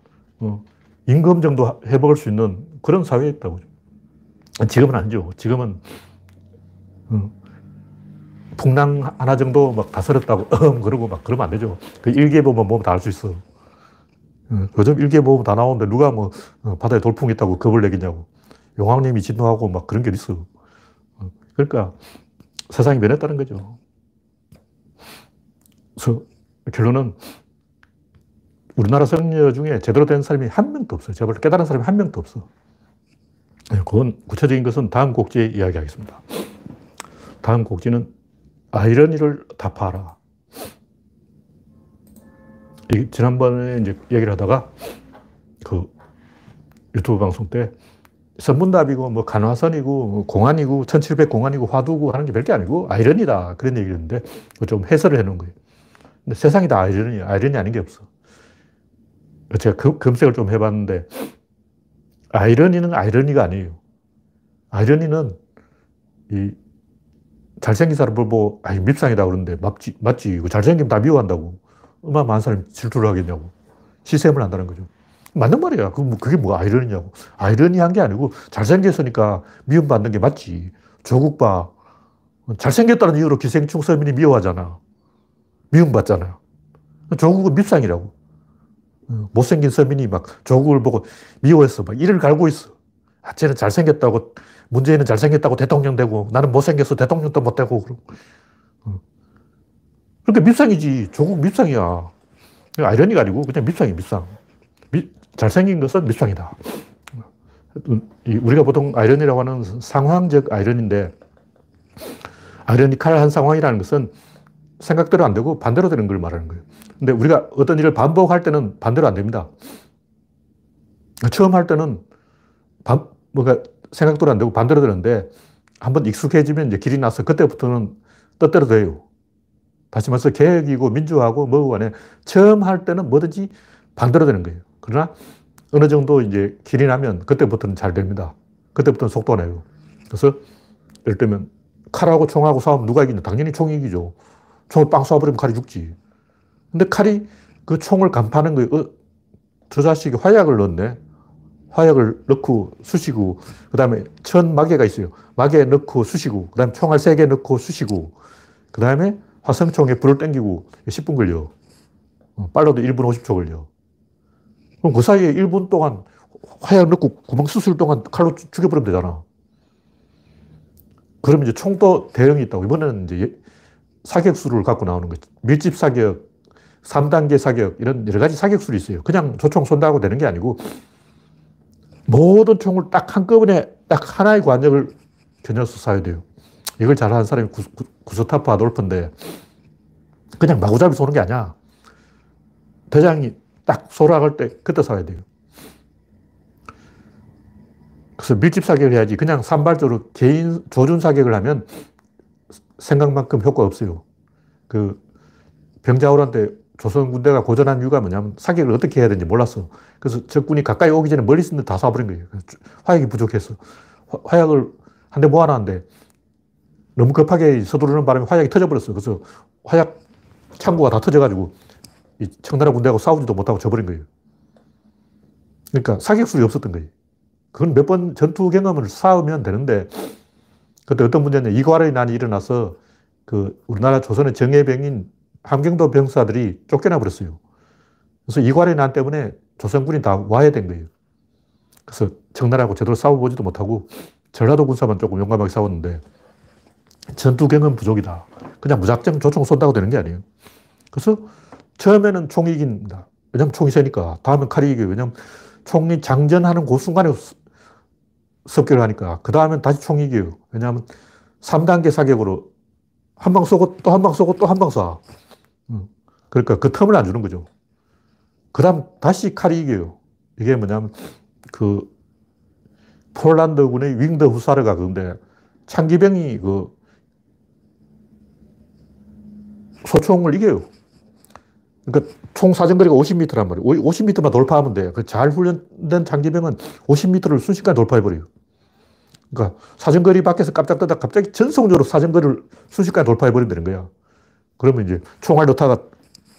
임금 정도 해먹을 수 있는 그런 사회였다고. 지금은 아니죠. 지금은 풍랑 하나 정도 막 다스렸다고 그러고 막 그러면 안 되죠. 그 일기예보만 보면 다 알 수 있어. 요즘 일기예보 다 나오는데 누가 뭐 바다에 돌풍이 있다고 겁을 내겠냐고. 용왕님이 진노하고 막 그런 게 있어. 그러니까 세상이 변했다는 거죠. 그래서 결론은 우리나라 성녀 중에 제대로 된 사람이 한 명도 없어요. 제가 볼 때 깨달은 사람이 한 명도 없어. 그건 구체적인 것은 다음 곡지에 이야기하겠습니다. 다음 곡지는 아이러니를 다 파라. 지난번에 이제 얘기를 하다가 그 유튜브 방송 때 선문답이고 뭐 간화선이고 공안이고 1700 공안이고 화두고 하는 게 별게 아니고 아이러니다 그런 얘기를 했는데 좀 해설을 해놓은 거예요. 근데 세상이 다 아이러니야. 아이러니 아닌 게 없어. 제가 검색을 좀 해봤는데 아이러니는 아이러니가 아니에요. 아이러니는 이 잘생긴 사람을 보고 아이 밉상이다 그러는데 맞지. 이거 잘생기면 다 미워한다고. 얼마나 많은 사람이 질투를 하겠냐고. 시샘을 한다는 거죠. 맞는 말이야. 그게 뭐가 아이러니냐고. 아이러니한 게 아니고 잘생겼으니까 미움받는 게 맞지. 조국 봐. 잘생겼다는 이유로 기생충 서민이 미워하잖아. 미움받잖아. 조국은 밉상이라고. 못생긴 서민이 막 조국을 보고 미워했어. 막 이를 갈고 있어. 아, 쟤는 잘생겼다고, 문재인은 잘생겼다고 대통령 되고 나는 못생겼어 대통령도 못 되고. 그러니까 밉상이지. 조국 밉상이야. 아이러니가 아니고 그냥 밉상이야. 밉상. 잘생긴 것은 밉상이다. 우리가 보통 아이러니라고 하는 상황적 아이러니인데, 아이러니칼한 상황이라는 것은 생각대로 안 되고 반대로 되는 걸 말하는 거예요. 근데 우리가 어떤 일을 반복할 때는 반대로 안 됩니다. 처음 할 때는 뭔가 생각대로 안 되고 반대로 되는데, 한번 익숙해지면 이제 길이 나서 그때부터는 뜻대로 돼요. 다시 말해서 개혁이고 민주화고 뭐고 간에 처음 할 때는 뭐든지 반대로 되는 거예요. 그러나 어느 정도 이제 길이 나면 그때부터는 잘 됩니다. 그때부터는 속도가 나요. 그래서 예를 들면 칼하고 총하고 싸우면 누가 이기냐? 당연히 총이 이기죠. 총을 빵 쏴버리면 칼이 죽지. 근데 칼이 그 총을 간파하는 거예요. 저 자식이 화약을 넣었네. 화약을 넣고 쑤시고, 그 다음에 천 마개가 있어요. 마개 넣고 쑤시고, 그 다음에 총알 3개 넣고 쑤시고, 그 다음에 화성총에 불을 땡기고 10분 걸려. 빨라도 1분 50초 걸려. 그럼 그 사이에 1분 동안 화약 넣고 구멍 수술 동안 칼로 죽여버리면 되잖아. 그러면 이제 총도 대형이 있다고. 이번에는 이제 사격수를 갖고 나오는 거지. 밀집 사격, 3단계 사격, 이런 여러 가지 사격술이 있어요. 그냥 조총 쏜다고 되는 게 아니고, 모든 총을 딱 한꺼번에 딱 하나의 관역을 겨냥해서 쏴야 돼요. 이걸 잘하는 사람이 구스타프 아돌프인데, 그냥 마구잡이 쏘는 게 아니야. 대장이 딱 쏘라갈 때 그때 쏴야 돼요. 그래서 밀집 사격을 해야지. 그냥 산발적으로 개인 조준 사격을 하면 생각만큼 효과가 없어요. 그 병자호란때 조선 군대가 고전한 이유가 뭐냐면 사격을 어떻게 해야 되는지 몰랐어. 그래서 적군이 가까이 오기 전에 멀리 있는데 다 쏴버린 거예요. 화약이 부족해서. 화약을 한 대 모아놨는데 너무 급하게 서두르는 바람에 화약이 터져버렸어. 그래서 화약 창고가 다 터져가지고 이 청나라 군대하고 싸우지도 못하고 져버린 거예요. 그러니까 사격술이 없었던 거예요. 그건 몇 번 전투 경험을 쌓으면 되는데, 그때 어떤 문제냐면 이괄의 난이 일어나서 그 우리나라 조선의 정예병인 함경도 병사들이 쫓겨나 버렸어요. 그래서 이괄의 난 때문에 조선군이 다 와야 된 거예요. 그래서 청나라하고 제대로 싸워보지도 못하고 전라도 군사만 조금 용감하게 싸웠는데, 전투 경험 부족이다. 그냥 무작정 조총 쏜다고 되는 게 아니에요. 그래서 처음에는 총이 이깁니다. 왜냐면 총이 세니까. 다음엔 칼이 이겨요. 왜냐면 총이 장전하는 그 순간에 습격을 하니까. 그 다음엔 다시 총이 이겨요. 왜냐면 3단계 사격으로 한 방 쏘고 또 한 방 쏘고 또 한 방 쏴. 그러니까 그 틈을 안 주는 거죠. 그 다음 다시 칼이 이겨요. 이게 뭐냐면 그 폴란드군의 윙더 후사르가 그런데 창기병이 그 소총을 이겨요. 그러니까 총 사정거리가 50m란 말이에요. 50m만 돌파하면 돼요. 잘 훈련된 장기병은 50m를 순식간에 돌파해버려요. 그러니까 사정거리 밖에서 깜짝떠다 갑자기 전속력으로 사정거리를 순식간에 돌파해버리면 되는 거야. 그러면 이제 총알 넣다가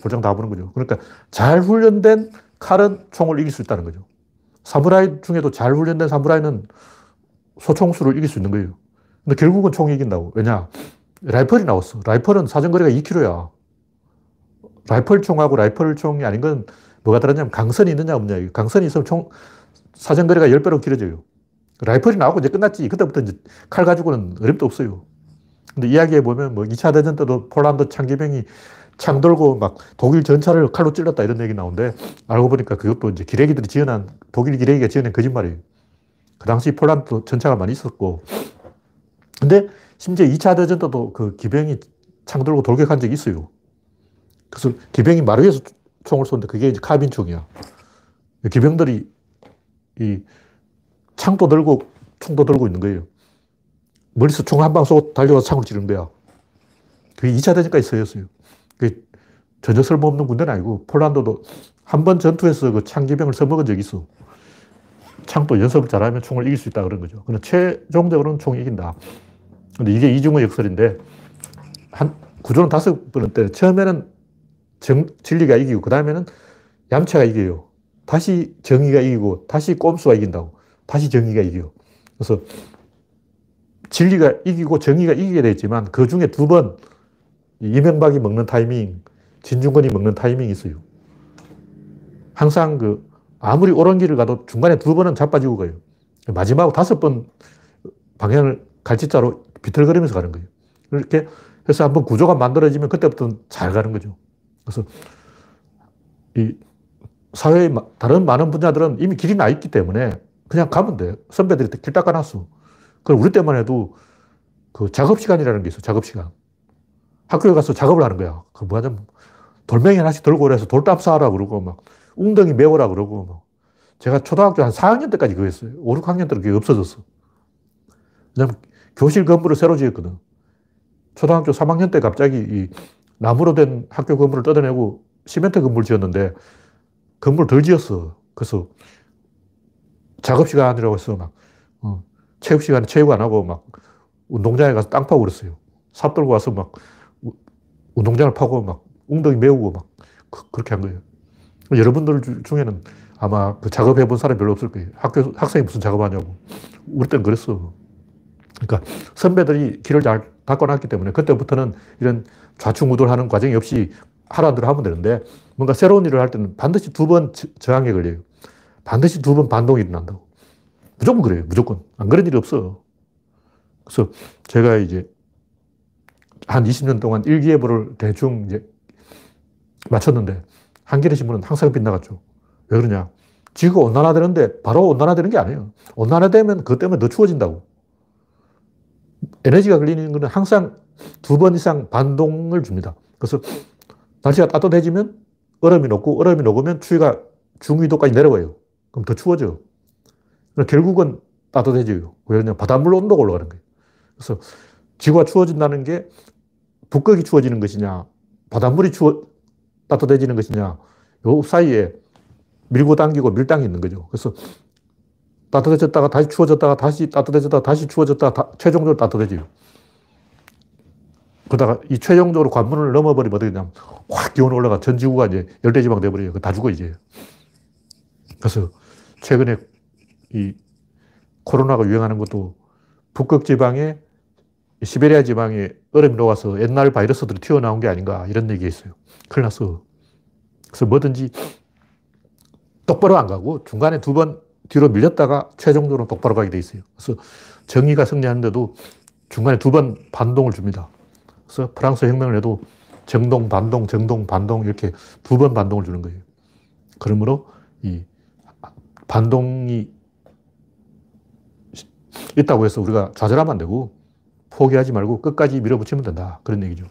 볼장 다 보는 거죠. 그러니까 잘 훈련된 칼은 총을 이길 수 있다는 거죠. 사무라이 중에도 잘 훈련된 사무라이는 소총수를 이길 수 있는 거예요. 근데 결국은 총이 이긴다고. 왜냐? 라이펄이 나왔어. 라이펄은 사정거리가 2km야. 라이펄 총하고 라이펄 총이 아닌 건 뭐가 다르냐면 강선이 있느냐 없느냐. 강선이 있으면 총 사정거리가 10배로 길어져요. 라이펄이 나오고 이제 끝났지. 그때부터 이제 칼 가지고는 어림도 없어요. 근데 이야기해 보면 뭐 2차 대전 때도 폴란드 창기병이 창 돌고 막 독일 전차를 칼로 찔렀다 이런 얘기 나오는데, 알고 보니까 그것도 이제 기레기들이 지어낸, 독일 기레기가 지어낸 거짓말이에요. 그 당시 폴란드 전차가 많이 있었고. 근데 심지어 2차 대전 때도 그 기병이 창 돌고 돌격한 적이 있어요. 그래서 기병이 마루에서 총을 쏘는데 그게 이제 카빈 총이야. 기병들이 이 창도 들고 총도 들고 있는 거예요. 멀리서 총 한 방 쏘고 달려와서 창을 찌르는 거야. 그게 2차 대전까지 쓰였어요. 그게 전혀 쓸모없는 군대는 아니고, 폴란드도 한 번 전투에서 그 창기병을 써먹은 적이 있어. 창도 연습을 잘하면 총을 이길 수 있다 그런 거죠. 근데 최종적으로는 총이 이긴다. 근데 이게 이중의 역설인데, 한 구조는 5번인데 처음에는 진리가 이기고, 그 다음에는 얌체가 이겨요. 다시 정의가 이기고, 다시 꼼수가 이긴다고. 다시 정의가 이겨요. 그래서 진리가 이기고 정의가 이기게 되었지만, 그 중에 2번 이명박이 먹는 타이밍, 진중권이 먹는 타이밍이 있어요. 항상 그 아무리 옳은 길을 가도 중간에 2번은 자빠지고 가요. 마지막으로 5번 방향을 갈치자로 비틀거리면서 가는 거예요. 이렇게 해서 한번 구조가 만들어지면 그때부터는 잘 가는 거죠. 그래서 이 사회의 다른 많은 분야들은 이미 길이 나 있기 때문에 그냥 가면 돼. 선배들이 길 닦아놨어. 그럼 우리 때만 해도 그 작업시간이라는 게 있어, 작업시간. 학교에 가서 작업을 하는 거야. 그 뭐냐면 돌멩이 하나씩 들고 그래서 돌담사하라 그러고 막 웅덩이 메워라 그러고 막. 제가 초등학교 한 4학년 때까지 그거 했어요. 5, 6학년 때는 그게 없어졌어. 왜냐면 교실 건물을 새로 지었거든. 초등학교 3학년 때 갑자기 이 나무로 된 학교 건물을 뜯어내고 시멘트 건물 지었는데 건물 덜 지었어. 그래서 작업시간이라고 해서 막 체육시간에 체육 안 하고 막 운동장에 가서 땅 파고 그랬어요. 삽 들고 와서 막 운동장을 파고 막 웅덩이 메우고 막 그렇게 한 거예요. 여러분들 중에는 아마 그 작업해본 사람이 별로 없을 거예요. 학생이 무슨 작업하냐고. 우리 때는 그랬어. 그러니까 선배들이 길을 잘 닦아놨기 때문에 그때부터는 이런 좌충우돌하는 과정이 없이 하라는 대로 하면 되는데 뭔가 새로운 일을 할 때는 반드시 두 번 저항에 걸려요. 반드시 두 번 반동이 일어난다고. 무조건 그래요. 무조건. 안 그런 일이 없어. 그래서 제가 이제 한 20년 동안 일기예보를 대충 이제 맞췄는데 한겨레신문은 항상 빗나갔죠. 왜 그러냐. 지구가 온난화되는데 바로 온난화되는 게 아니에요. 온난화되면 그것 때문에 더 추워진다고. 에너지가 걸리는 건 항상 두 번 이상 반동을 줍니다. 그래서 날씨가 따뜻해지면 얼음이 녹고 얼음이 녹으면 추위가 중위도까지 내려와요. 그럼 더 추워져요. 결국은 따뜻해져요. 왜 그러냐. 바닷물 온도가 올라가는 거예요. 그래서 지구가 추워진다는 게 북극이 추워지는 것이냐 바닷물이 따뜻해지는 것이냐 요 사이에 밀고 당기고 밀당이 있는 거죠. 그래서 따뜻해졌다가 다시 추워졌다가 다시 따뜻해졌다가 다시 추워졌다가 최종적으로 따뜻해져요. 그러다가 이 최종적으로 관문을 넘어버리면 어떻게 되냐면 확 기온이 올라가 전 지구가 이제 열대지방 돼버려요. 다 죽어 이제. 그래서 최근에 이 코로나가 유행하는 것도 북극 지방에 시베리아 지방에 얼음이 녹아서 옛날 바이러스들이 튀어나온 게 아닌가 이런 얘기가 있어요. 큰일 났어. 그래서 뭐든지 똑바로 안 가고 중간에 두 번 뒤로 밀렸다가 최종적으로 똑바로 가게 돼 있어요. 그래서 정의가 승리하는데도 중간에 두 번 반동을 줍니다. 그래서 프랑스 혁명을 해도 정동, 반동, 정동, 반동 이렇게 두 번 반동을 주는 거예요. 그러므로 이 반동이 있다고 해서 우리가 좌절하면 안 되고 포기하지 말고 끝까지 밀어붙이면 된다. 그런 얘기죠.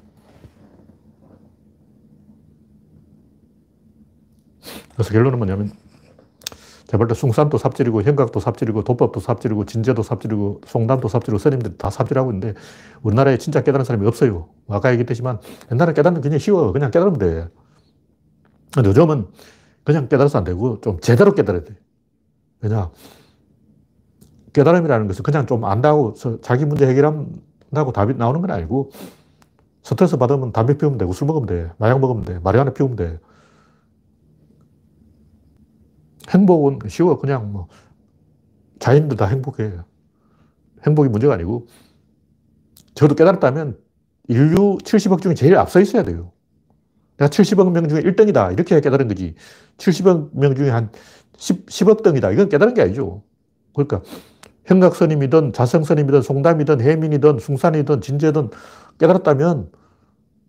그래서 결론은 뭐냐면 제가 볼 때 숭산도 삽질이고 현각도 삽질이고 도법도 삽질이고 진제도 삽질이고 송담도 삽질이고 스님들이 다 삽질하고 있는데 우리나라에 진짜 깨달은 사람이 없어요. 아까 얘기했지만 옛날에 깨닫는 게 그냥 쉬워. 그냥 깨달으면 돼. 근데 요즘은 그냥 깨달아서 안 되고 좀 제대로 깨달아야 돼. 왜냐? 깨달음이라는 것은 그냥 좀 안다고 자기 문제 해결한다고 답이 나오는 건 아니고 스트레스 받으면 담배 피우면 되고 술 먹으면 돼. 마약 먹으면 돼. 마리아나 피우면 돼. 행복은 쉬워. 그냥 뭐 자연도 다 행복해. 행복이 문제가 아니고 저도 깨달았다면 인류 70억 중에 제일 앞서 있어야 돼요. 내가 70억 명 중에 1등이다. 이렇게 깨달은 거지. 70억 명 중에 한 10억 등이다. 이건 깨달은 게 아니죠. 그러니까 현각스님이든 자성스님이든 송담이든 해민이든 숭산이든 진제든 깨달았다면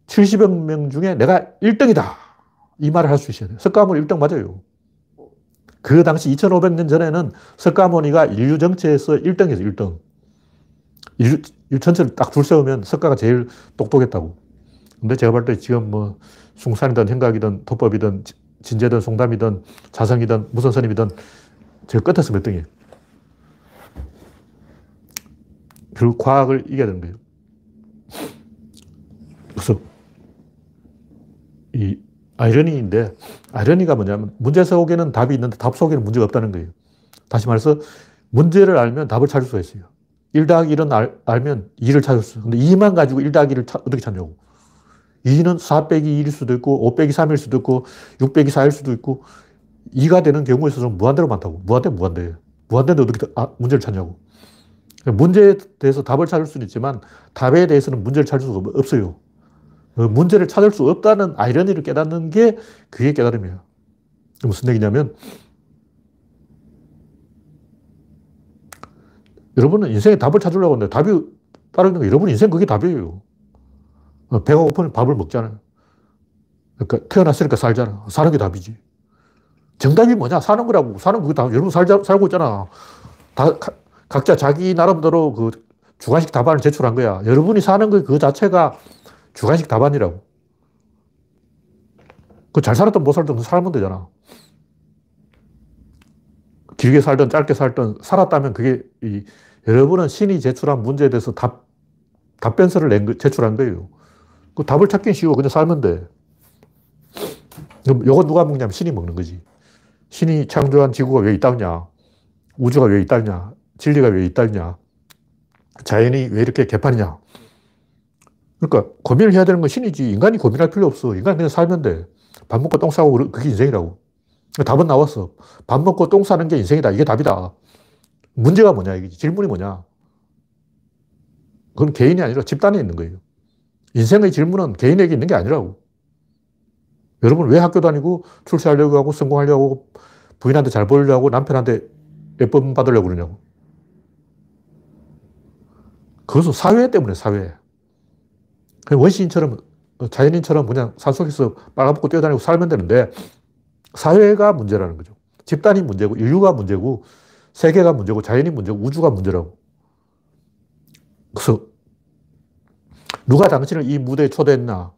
70억 명 중에 내가 1등이다. 이 말을 할 수 있어야 돼요. 석가모니 1등 맞아요. 그 당시 2500년 전에는 석가모니가 인류 전체에서 1등이었어요. 1등. 인류 전체를 딱 줄 세우면 석가가 제일 똑똑했다고. 근데 제가 볼 때 지금 뭐 숭산이든 현각이든 도법이든 진제든 송담이든 자성이든 무슨 스님이든 제일 끝에서 몇 등이에요. 결국 과학을 이겨야 되는 거예요. 그래서 이 아이러니인데 아이러니가 뭐냐면 문제 속에는 답이 있는데 답 속에는 문제가 없다는 거예요. 다시 말해서 문제를 알면 답을 찾을 수가 있어요. 1 더하기 1은 알면 2를 찾을 수 있어요. 근데 2만 가지고 1 더하기 1을 어떻게 찾냐고. 2는 4 빼기 1일 수도 있고 5 빼기 3일 수도 있고 6 빼기 4일 수도 있고 2가 되는 경우에 있어서는 무한대로 많다고. 무한대. 무한대인데 어떻게 문제를 찾냐고. 문제에 대해서 답을 찾을 수는 있지만 답에 대해서는 문제를 찾을 수가 없어요. 문제를 찾을 수 없다는 아이러니를 깨닫는 게 그게 깨달음이에요. 무슨 얘기냐면 여러분은 인생에 답을 찾으려고 하는데 답이 따르는 거 여러분 인생 그게 답이에요. 배가 고프면 밥을 먹잖아요. 그러니까 태어났으니까 살잖아. 사는 게 답이지. 정답이 뭐냐? 사는 거라고. 사는 그게 다 여러분 살고 있잖아. 다 각자 자기 나름대로 그 주관식 답안을 제출한 거야. 여러분이 사는 거 그 자체가 주관식 답안이라고. 그 잘 살았든 못 살든 살면 되잖아. 길게 살든 짧게 살든 살았다면 그게 여러분은 신이 제출한 문제에 대해서 답변서를 제출한 거예요. 그 답을 찾긴 쉬워. 그냥 살면 돼. 요거 누가 먹냐면 신이 먹는 거지. 신이 창조한 지구가 왜 있다냐, 우주가 왜 있다냐, 진리가 왜 있다냐, 자연이 왜 이렇게 개판이냐. 그러니까 고민을 해야 되는 건 신이지 인간이 고민할 필요 없어. 인간은 그냥 살면 돼. 밥 먹고 똥 싸고 그게 인생이라고. 답은 나왔어. 밥 먹고 똥 싸는 게 인생이다. 이게 답이다. 문제가 뭐냐 이거지. 질문이 뭐냐. 그건 개인이 아니라 집단에 있는 거예요. 인생의 질문은 개인에게 있는 게 아니라고. 여러분 왜 학교 다니고 출세하려고 하고 성공하려고 하고 부인한테 잘 보이려고 남편한테 예쁨 받으려고 그러냐고. 그것은 사회 때문에 사회. 원시인처럼 자연인처럼 그냥 산속에서 빨아먹고 뛰어다니고 살면 되는데 사회가 문제라는 거죠. 집단이 문제고 인류가 문제고 세계가 문제고 자연이 문제고 우주가 문제라고. 그래서 누가 당신을 이 무대에 초대했나.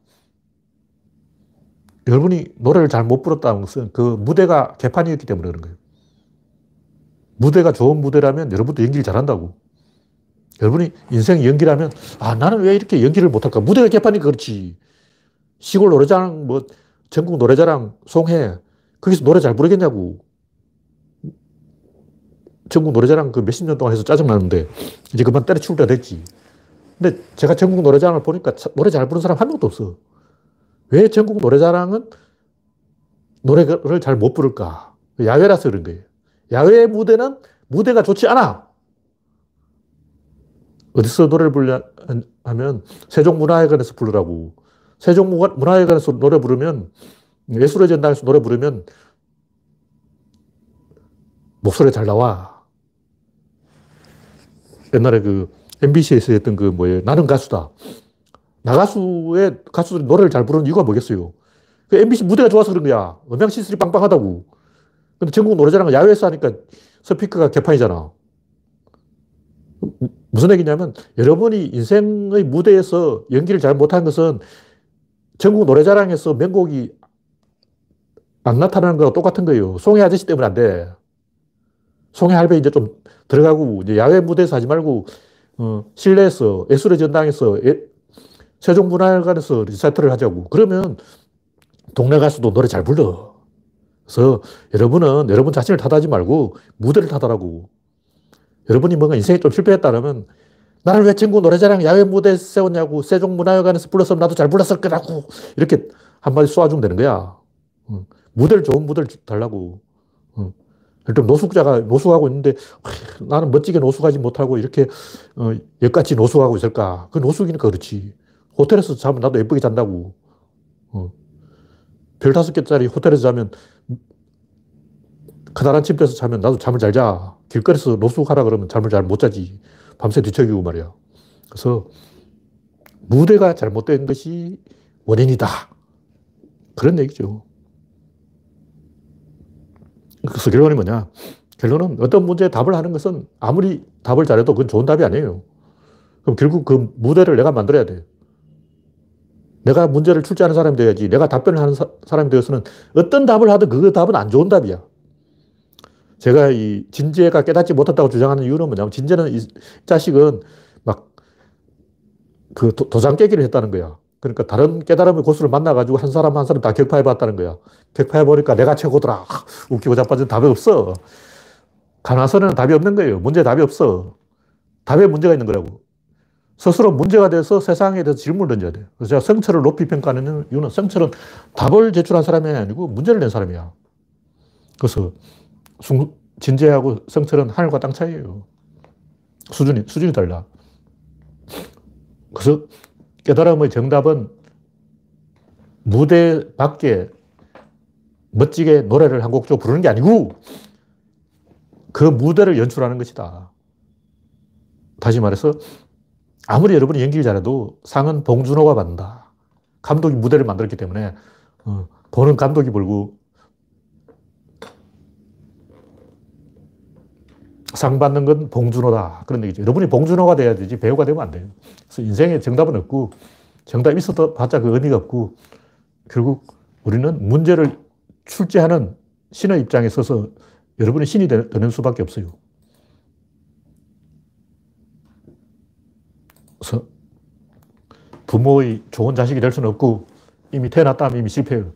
여러분이 노래를 잘 못 불렀다는 것은 그 무대가 개판이었기 때문에 그런 거예요. 무대가 좋은 무대라면 여러분도 연기를 잘한다고. 여러분이 인생이 연기라면 아 나는 왜 이렇게 연기를 못할까. 무대가 개판이니까 그렇지. 시골 노래자랑 뭐 전국노래자랑 송해 거기서 노래 잘 부르겠냐고. 전국노래자랑 그 몇십 년 동안 해서 짜증나는데 이제 그만 때려치울 때가 됐지. 근데 제가 전국노래자랑을 보니까 노래 잘 부르는 사람 한 명도 없어. 왜 전국노래자랑은 노래를 잘 못 부를까. 야외라서 그런 거예요. 야외 무대는 무대가 좋지 않아. 어디서 노래를 부르냐 하면 세종문화회관에서 부르라고. 세종문화회관에서 노래 부르면 예술의 전당에서 노래 부르면 목소리 잘 나와. 옛날에 그 MBC에서 했던 그 뭐예요. 나는 가수다. 나가수의 가수들이 노래를 잘 부르는 이유가 뭐겠어요. 그 MBC 무대가 좋아서 그런 거야. 음향 시설이 빵빵하다고. 근데 전국 노래자랑은 야외에서 하니까 스피커가 개판이잖아. 무슨 얘기냐면 여러분이 인생의 무대에서 연기를 잘 못한 것은 전국 노래자랑에서 명곡이 안 나타나는 거랑 똑같은 거예요. 송해 아저씨 때문에 안 돼. 송해 할배 이제 좀 들어가고 이제 야외 무대에서 하지 말고 실내에서 예술의 전당에서 세종문화회관에서 리사이트를 하자고. 그러면 동네 가수도 노래 잘 불러. 그래서 여러분은 여러분 자신을 탓하지 말고 무대를 탓하라고. 여러분이 뭔가 인생이 좀 실패했다면 나를 왜 전국 노래자랑 야외 무대에 세웠냐고. 세종문화회관에서 불렀으면 나도 잘 불렀을 거라고. 이렇게 한마디 쏘아주면 되는 거야. 무대를 좋은 무대를 달라고. 일단 노숙자가 노숙하고 있는데 나는 멋지게 노숙하지 못하고 이렇게 여기까지 노숙하고 있을까. 그 노숙이니까 그렇지. 호텔에서 자면 나도 예쁘게 잔다고. 별 5개짜리 호텔에서 자면 커다란 침대에서 자면 나도 잠을 잘 자. 길거리에서 노숙하라 그러면 잠을 잘 못 자지. 밤새 뒤척이고 말이야. 그래서 무대가 잘못된 것이 원인이다. 그런 얘기죠. 그래서 결론이 뭐냐. 결론은 어떤 문제에 답을 하는 것은 아무리 답을 잘해도 그건 좋은 답이 아니에요. 그럼 결국 그 무대를 내가 만들어야 돼. 내가 문제를 출제하는 사람이 돼야지. 내가 답변을 하는 사람이 되어서는 어떤 답을 하든 그 답은 안 좋은 답이야. 제가 이 진재가 깨닫지 못했다고 주장하는 이유는 뭐냐면 진재는 이 자식은 막 그 도장 깨기를 했다는 거야. 그러니까 다른 깨달음의 고수를 만나가지고 한 사람 한 사람 다 격파해봤다는 거야. 격파해보니까 내가 최고더라. 웃기고 자빠진 답이 없어. 가나서는 답이 없는 거예요. 문제에 답이 없어. 답에 문제가 있는 거라고. 스스로 문제가 돼서 세상에 대해서 질문을 던져야 돼요. 그래서 제가 성철을 높이 평가하는 이유는 성철은 답을 제출한 사람이 아니고 문제를 낸 사람이야. 그래서 진재하고 성철은 하늘과 땅 차이예요. 수준이 달라. 그래서 깨달음의 정답은 무대 밖에 멋지게 노래를 한 곡 좀 부르는 게 아니고 그 무대를 연출하는 것이다. 다시 말해서 아무리 여러분이 연기를 잘해도 상은 봉준호가 받는다. 감독이 무대를 만들었기 때문에 보는 감독이 벌고 상 받는 건 봉준호다. 그런 얘기죠. 여러분이 봉준호가 돼야 되지 배우가 되면 안 돼요. 그래서 인생에 정답은 없고, 정답이 있어도 봤자 그 의미가 없고, 결국 우리는 문제를 출제하는 신의 입장에 서서 여러분이 신이 되는 수밖에 없어요. 그래서 부모의 좋은 자식이 될 수는 없고, 이미 태어났다 하면 이미 실패해요.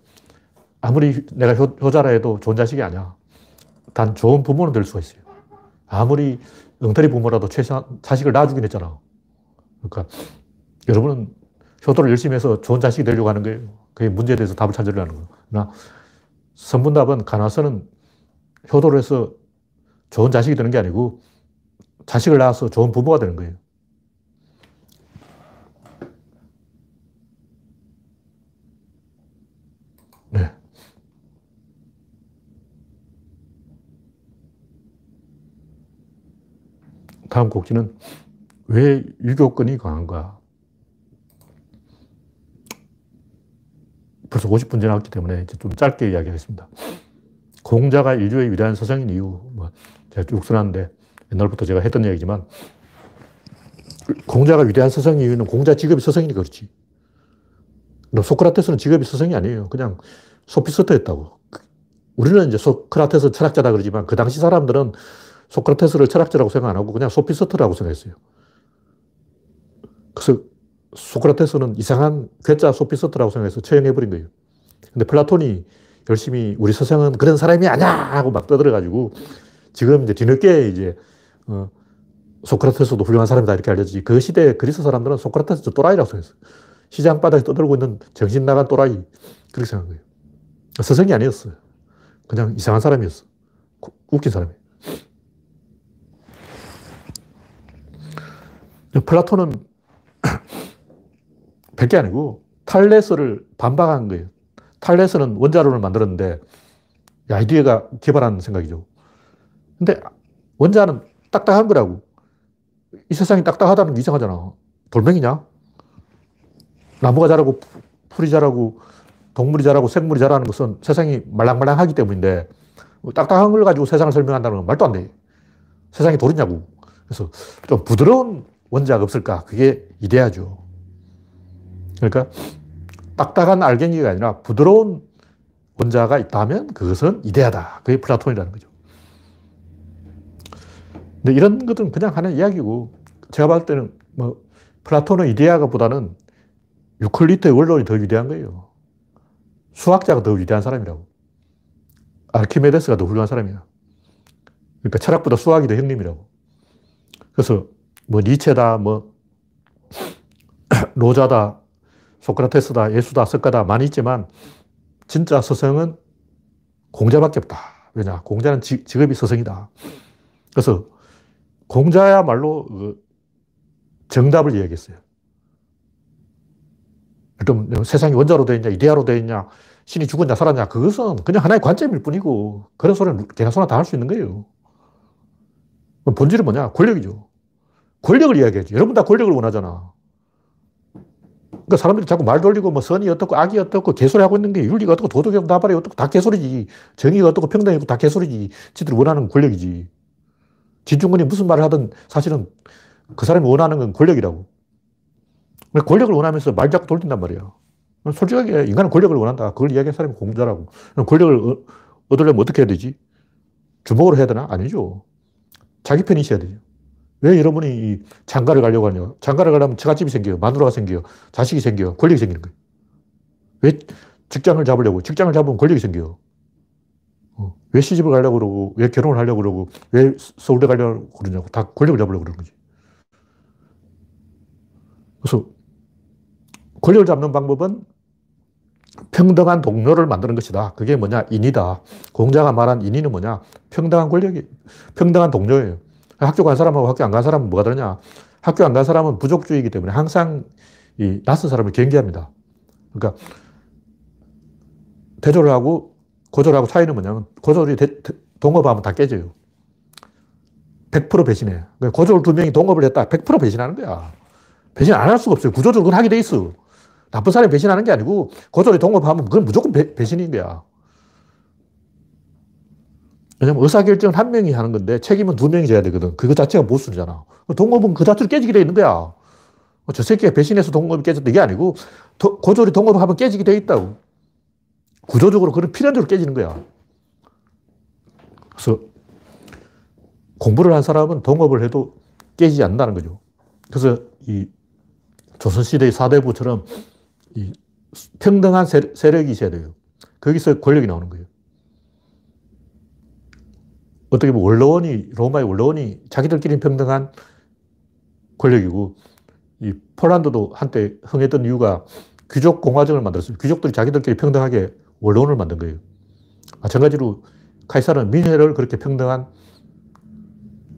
아무리 내가 효자라 해도 좋은 자식이 아니야. 단 좋은 부모는 될 수가 있어요. 아무리 엉터리 부모라도 최소한 자식을 낳아주긴 했잖아. 그러니까 여러분은 효도를 열심히 해서 좋은 자식이 되려고 하는 거예요. 그게 문제에 대해서 답을 찾으려고 하는 거예요. 그러나 선분답은 가나서는 효도를 해서 좋은 자식이 되는 게 아니고 자식을 낳아서 좋은 부모가 되는 거예요. 네. 다음 곡지는 왜 유교권이 강한가? 벌써 50분 지났기 때문에 이제 좀 짧게 이야기하겠습니다. 공자가 인류의 위대한 서정인 이유, 제가 쭉 써놨는데 옛날부터 제가 했던 얘기지만, 공자가 위대한 서정인 이유는 공자 직업이 서정이니까 그렇지. 소크라테스는 직업이 서정이 아니에요. 그냥 소피스트였다고. 우리는 이제 소크라테스 철학자다 그러지만 그 당시 사람들은 소크라테스를 철학자라고 생각 안 하고 그냥 소피스트라고 생각했어요. 그래서 소크라테스는 이상한 괴짜 소피스트라고 생각해서 처형해버린 거예요. 근데 플라톤이 열심히 우리 서생은 그런 사람이 아니야! 하고 막 떠들어가지고 지금 이제 뒤늦게 이제 소크라테스도 훌륭한 사람이다 이렇게 알려지지, 그 시대 그리스 사람들은 소크라테스 저 또라이라고 생각했어요. 시장바닥에 떠들고 있는 정신 나간 또라이. 그렇게 생각한 거예요. 서생이 아니었어요. 그냥 이상한 사람이었어. 웃긴 사람이에요. 플라톤은 별게 아니고 탈레스를 반박한 거예요. 탈레스는 원자론을 만들었는데 아이디어가 개발한 생각이죠. 근데 원자는 딱딱한 거라고. 이 세상이 딱딱하다는 게 이상하잖아. 돌멩이냐? 나무가 자라고 풀이 자라고 동물이 자라고 생물이 자라는 것은 세상이 말랑말랑하기 때문인데, 딱딱한 걸 가지고 세상을 설명한다는 건 말도 안 돼. 세상이 돌이냐고. 그래서 좀 부드러운 원자가 없을까? 그게 이데아죠. 그러니까 딱딱한 알갱이가 아니라 부드러운 원자가 있다면 그것은 이데아다. 그게 플라톤이라는 거죠. 근데 이런 것은 그냥 하는 이야기고, 제가 봤을 때는 뭐 플라톤의 이데아보다는 유클리드의 원론이 더 위대한 거예요. 수학자가 더 위대한 사람이라고. 아르키메데스가 더 훌륭한 사람이야. 그러니까 철학보다 수학이 더 형님이라고. 그래서 뭐 니체다, 뭐 로자다, 소크라테스다, 예수다, 석가다 많이 있지만 진짜 서성은 공자밖에 없다. 왜냐? 공자는 직업이 서성이다. 그래서 공자야말로 그 정답을 이야기했어요. 좀 세상이 원자로 되어 있냐, 이데아로 되어 있냐, 신이 죽었냐, 살았냐, 그것은 그냥 하나의 관점일 뿐이고, 그런 소리는 개나 소나 다 할 수 있는 거예요. 본질은 뭐냐? 권력이죠. 권력을 이야기하지. 여러분 다 권력을 원하잖아. 그러니까 사람들이 자꾸 말 돌리고 뭐 선이 어떻고 악이 어떻고 개소리 하고 있는 게, 윤리가 어떻고 도덕이 어떻고 나발이 어떻고 다 개소리지. 정의가 어떻고 평등이 어떻고 다 개소리지. 지들이 원하는 건 권력이지. 진중권이 무슨 말을 하든 사실은 그 사람이 원하는 건 권력이라고. 권력을 원하면서 말 자꾸 돌린단 말이에요. 솔직하게 인간은 권력을 원한다. 그걸 이야기한 사람이 공자라고. 권력을 얻으려면 어떻게 해야 되지? 주먹으로 해야 되나? 아니죠. 자기 편이 있어야 되죠. 왜 여러분이 장가를 가려고 하냐? 장가를 가려면 처갓집이 생겨요. 마누라가 생겨요. 자식이 생겨요. 권력이 생기는 거예요. 왜 직장을 잡으려고? 직장을 잡으면 권력이 생겨요. 왜 시집을 가려고 그러고, 왜 결혼을 하려고 그러고, 왜 서울대 가려고 그러냐고. 다 권력을 잡으려고 그러는 거지. 그래서 권력을 잡는 방법은 평등한 동료를 만드는 것이다. 그게 뭐냐? 인이다. 공자가 말한 인이는 뭐냐? 평등한 권력이, 평등한 동료예요. 학교 간 사람하고 학교 안 간 사람은 뭐가 다르냐? 학교 안 간 사람은 부족주의이기 때문에 항상 이 낯선 사람을 경계합니다. 그러니까 대졸을 하고 고졸을 하고 차이는 뭐냐면, 고졸이 동업하면 다 깨져요. 100% 배신해. 그러니까 고졸 두 명이 동업을 했다. 100% 배신하는 거야. 배신 안 할 수가 없어요. 구조적으로 그건 하게 돼 있어. 나쁜 사람이 배신하는 게 아니고 고졸이 동업하면 그건 무조건 배신인 거야. 왜냐면 의사결정은 한 명이 하는 건데 책임은 두 명이 져야 되거든. 그거 자체가 모순이잖아. 동업은 그 자체로 깨지게 돼 있는 거야. 저 새끼가 배신해서 동업이 깨졌다 이게 아니고 고졸이 동업을 하면 깨지게 돼 있다고. 구조적으로 그런 필연적으로 깨지는 거야. 그래서 공부를 한 사람은 동업을 해도 깨지지 않는다는 거죠. 그래서 이 조선시대의 사대부처럼 이 평등한 세력이 있어야 돼요. 거기서 권력이 나오는 거예요. 어떻게 보면 원로원이, 로마의 원로원이 자기들끼리는 평등한 권력이고, 이 폴란드도 한때 흥했던 이유가 귀족 공화정을 만들었어요. 귀족들이 자기들끼리 평등하게 원로원을 만든 거예요. 마찬가지로 카이사르는 민회를 그렇게 평등한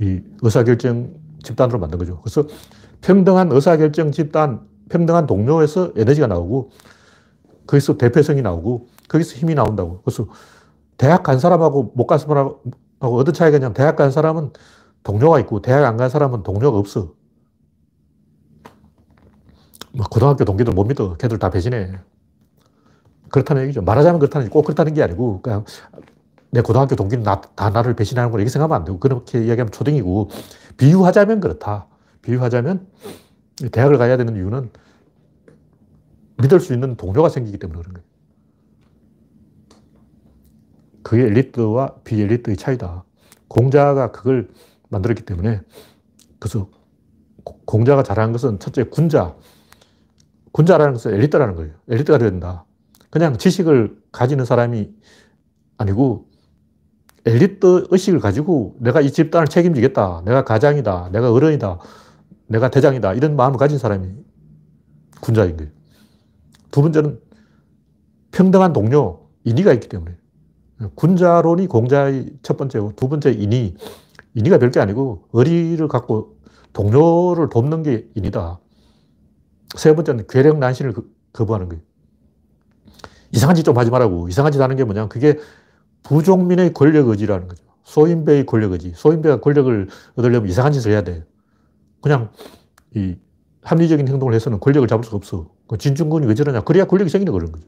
이 의사결정 집단으로 만든 거죠. 그래서 평등한 의사결정 집단, 평등한 동료에서 에너지가 나오고, 거기서 대표성이 나오고, 거기서 힘이 나온다고. 그래서 대학 간 사람하고 못 간 사람하고 어떤 차이가 있냐면 대학 간 사람은 동료가 있고 대학 안 간 사람은 동료가 없어. 뭐 고등학교 동기들 못 믿어. 걔들 다 배신해. 그렇다는 얘기죠. 말하자면 그렇다는 꼭 그렇다는 게 아니고 그냥 내 고등학교 동기는 다 나를 배신하는 거라 이렇게 생각하면 안 되고 그렇게 이야기하면 초딩이고 비유하자면 그렇다. 비유하자면 대학을 가야 되는 이유는 믿을 수 있는 동료가 생기기 때문에 그런 거예요. 그게 엘리트와 비엘리트의 차이다. 공자가 그걸 만들었기 때문에 그래서 공자가 잘한 것은 첫째 군자라는 것은 엘리트라는 거예요. 엘리트가 되어야 된다. 그냥 지식을 가지는 사람이 아니고 엘리트 의식을 가지고 내가 이 집단을 책임지겠다. 내가 가장이다. 내가 어른이다. 내가 대장이다. 이런 마음을 가진 사람이 군자인 거예요. 두 번째는 평등한 동료, 인의가 있기 때문에. 군자론이 공자의 첫 번째고 두 번째 인의. 인의가 별게 아니고 의리를 갖고 동료를 돕는 게 인의다. 세 번째는 괴력 난신을 거부하는 거예요. 이상한 짓 좀 하지 말라고. 이상한 짓 하는 게 뭐냐. 그게 부족민의 권력 의지라는 거죠. 소인배의 권력 의지. 소인배가 권력을 얻으려면 이상한 짓을 해야 돼요. 그냥 이 합리적인 행동을 해서는 권력을 잡을 수가 없어. 진중권이 왜 저러냐. 그래야 권력이 생기는 그런 거죠.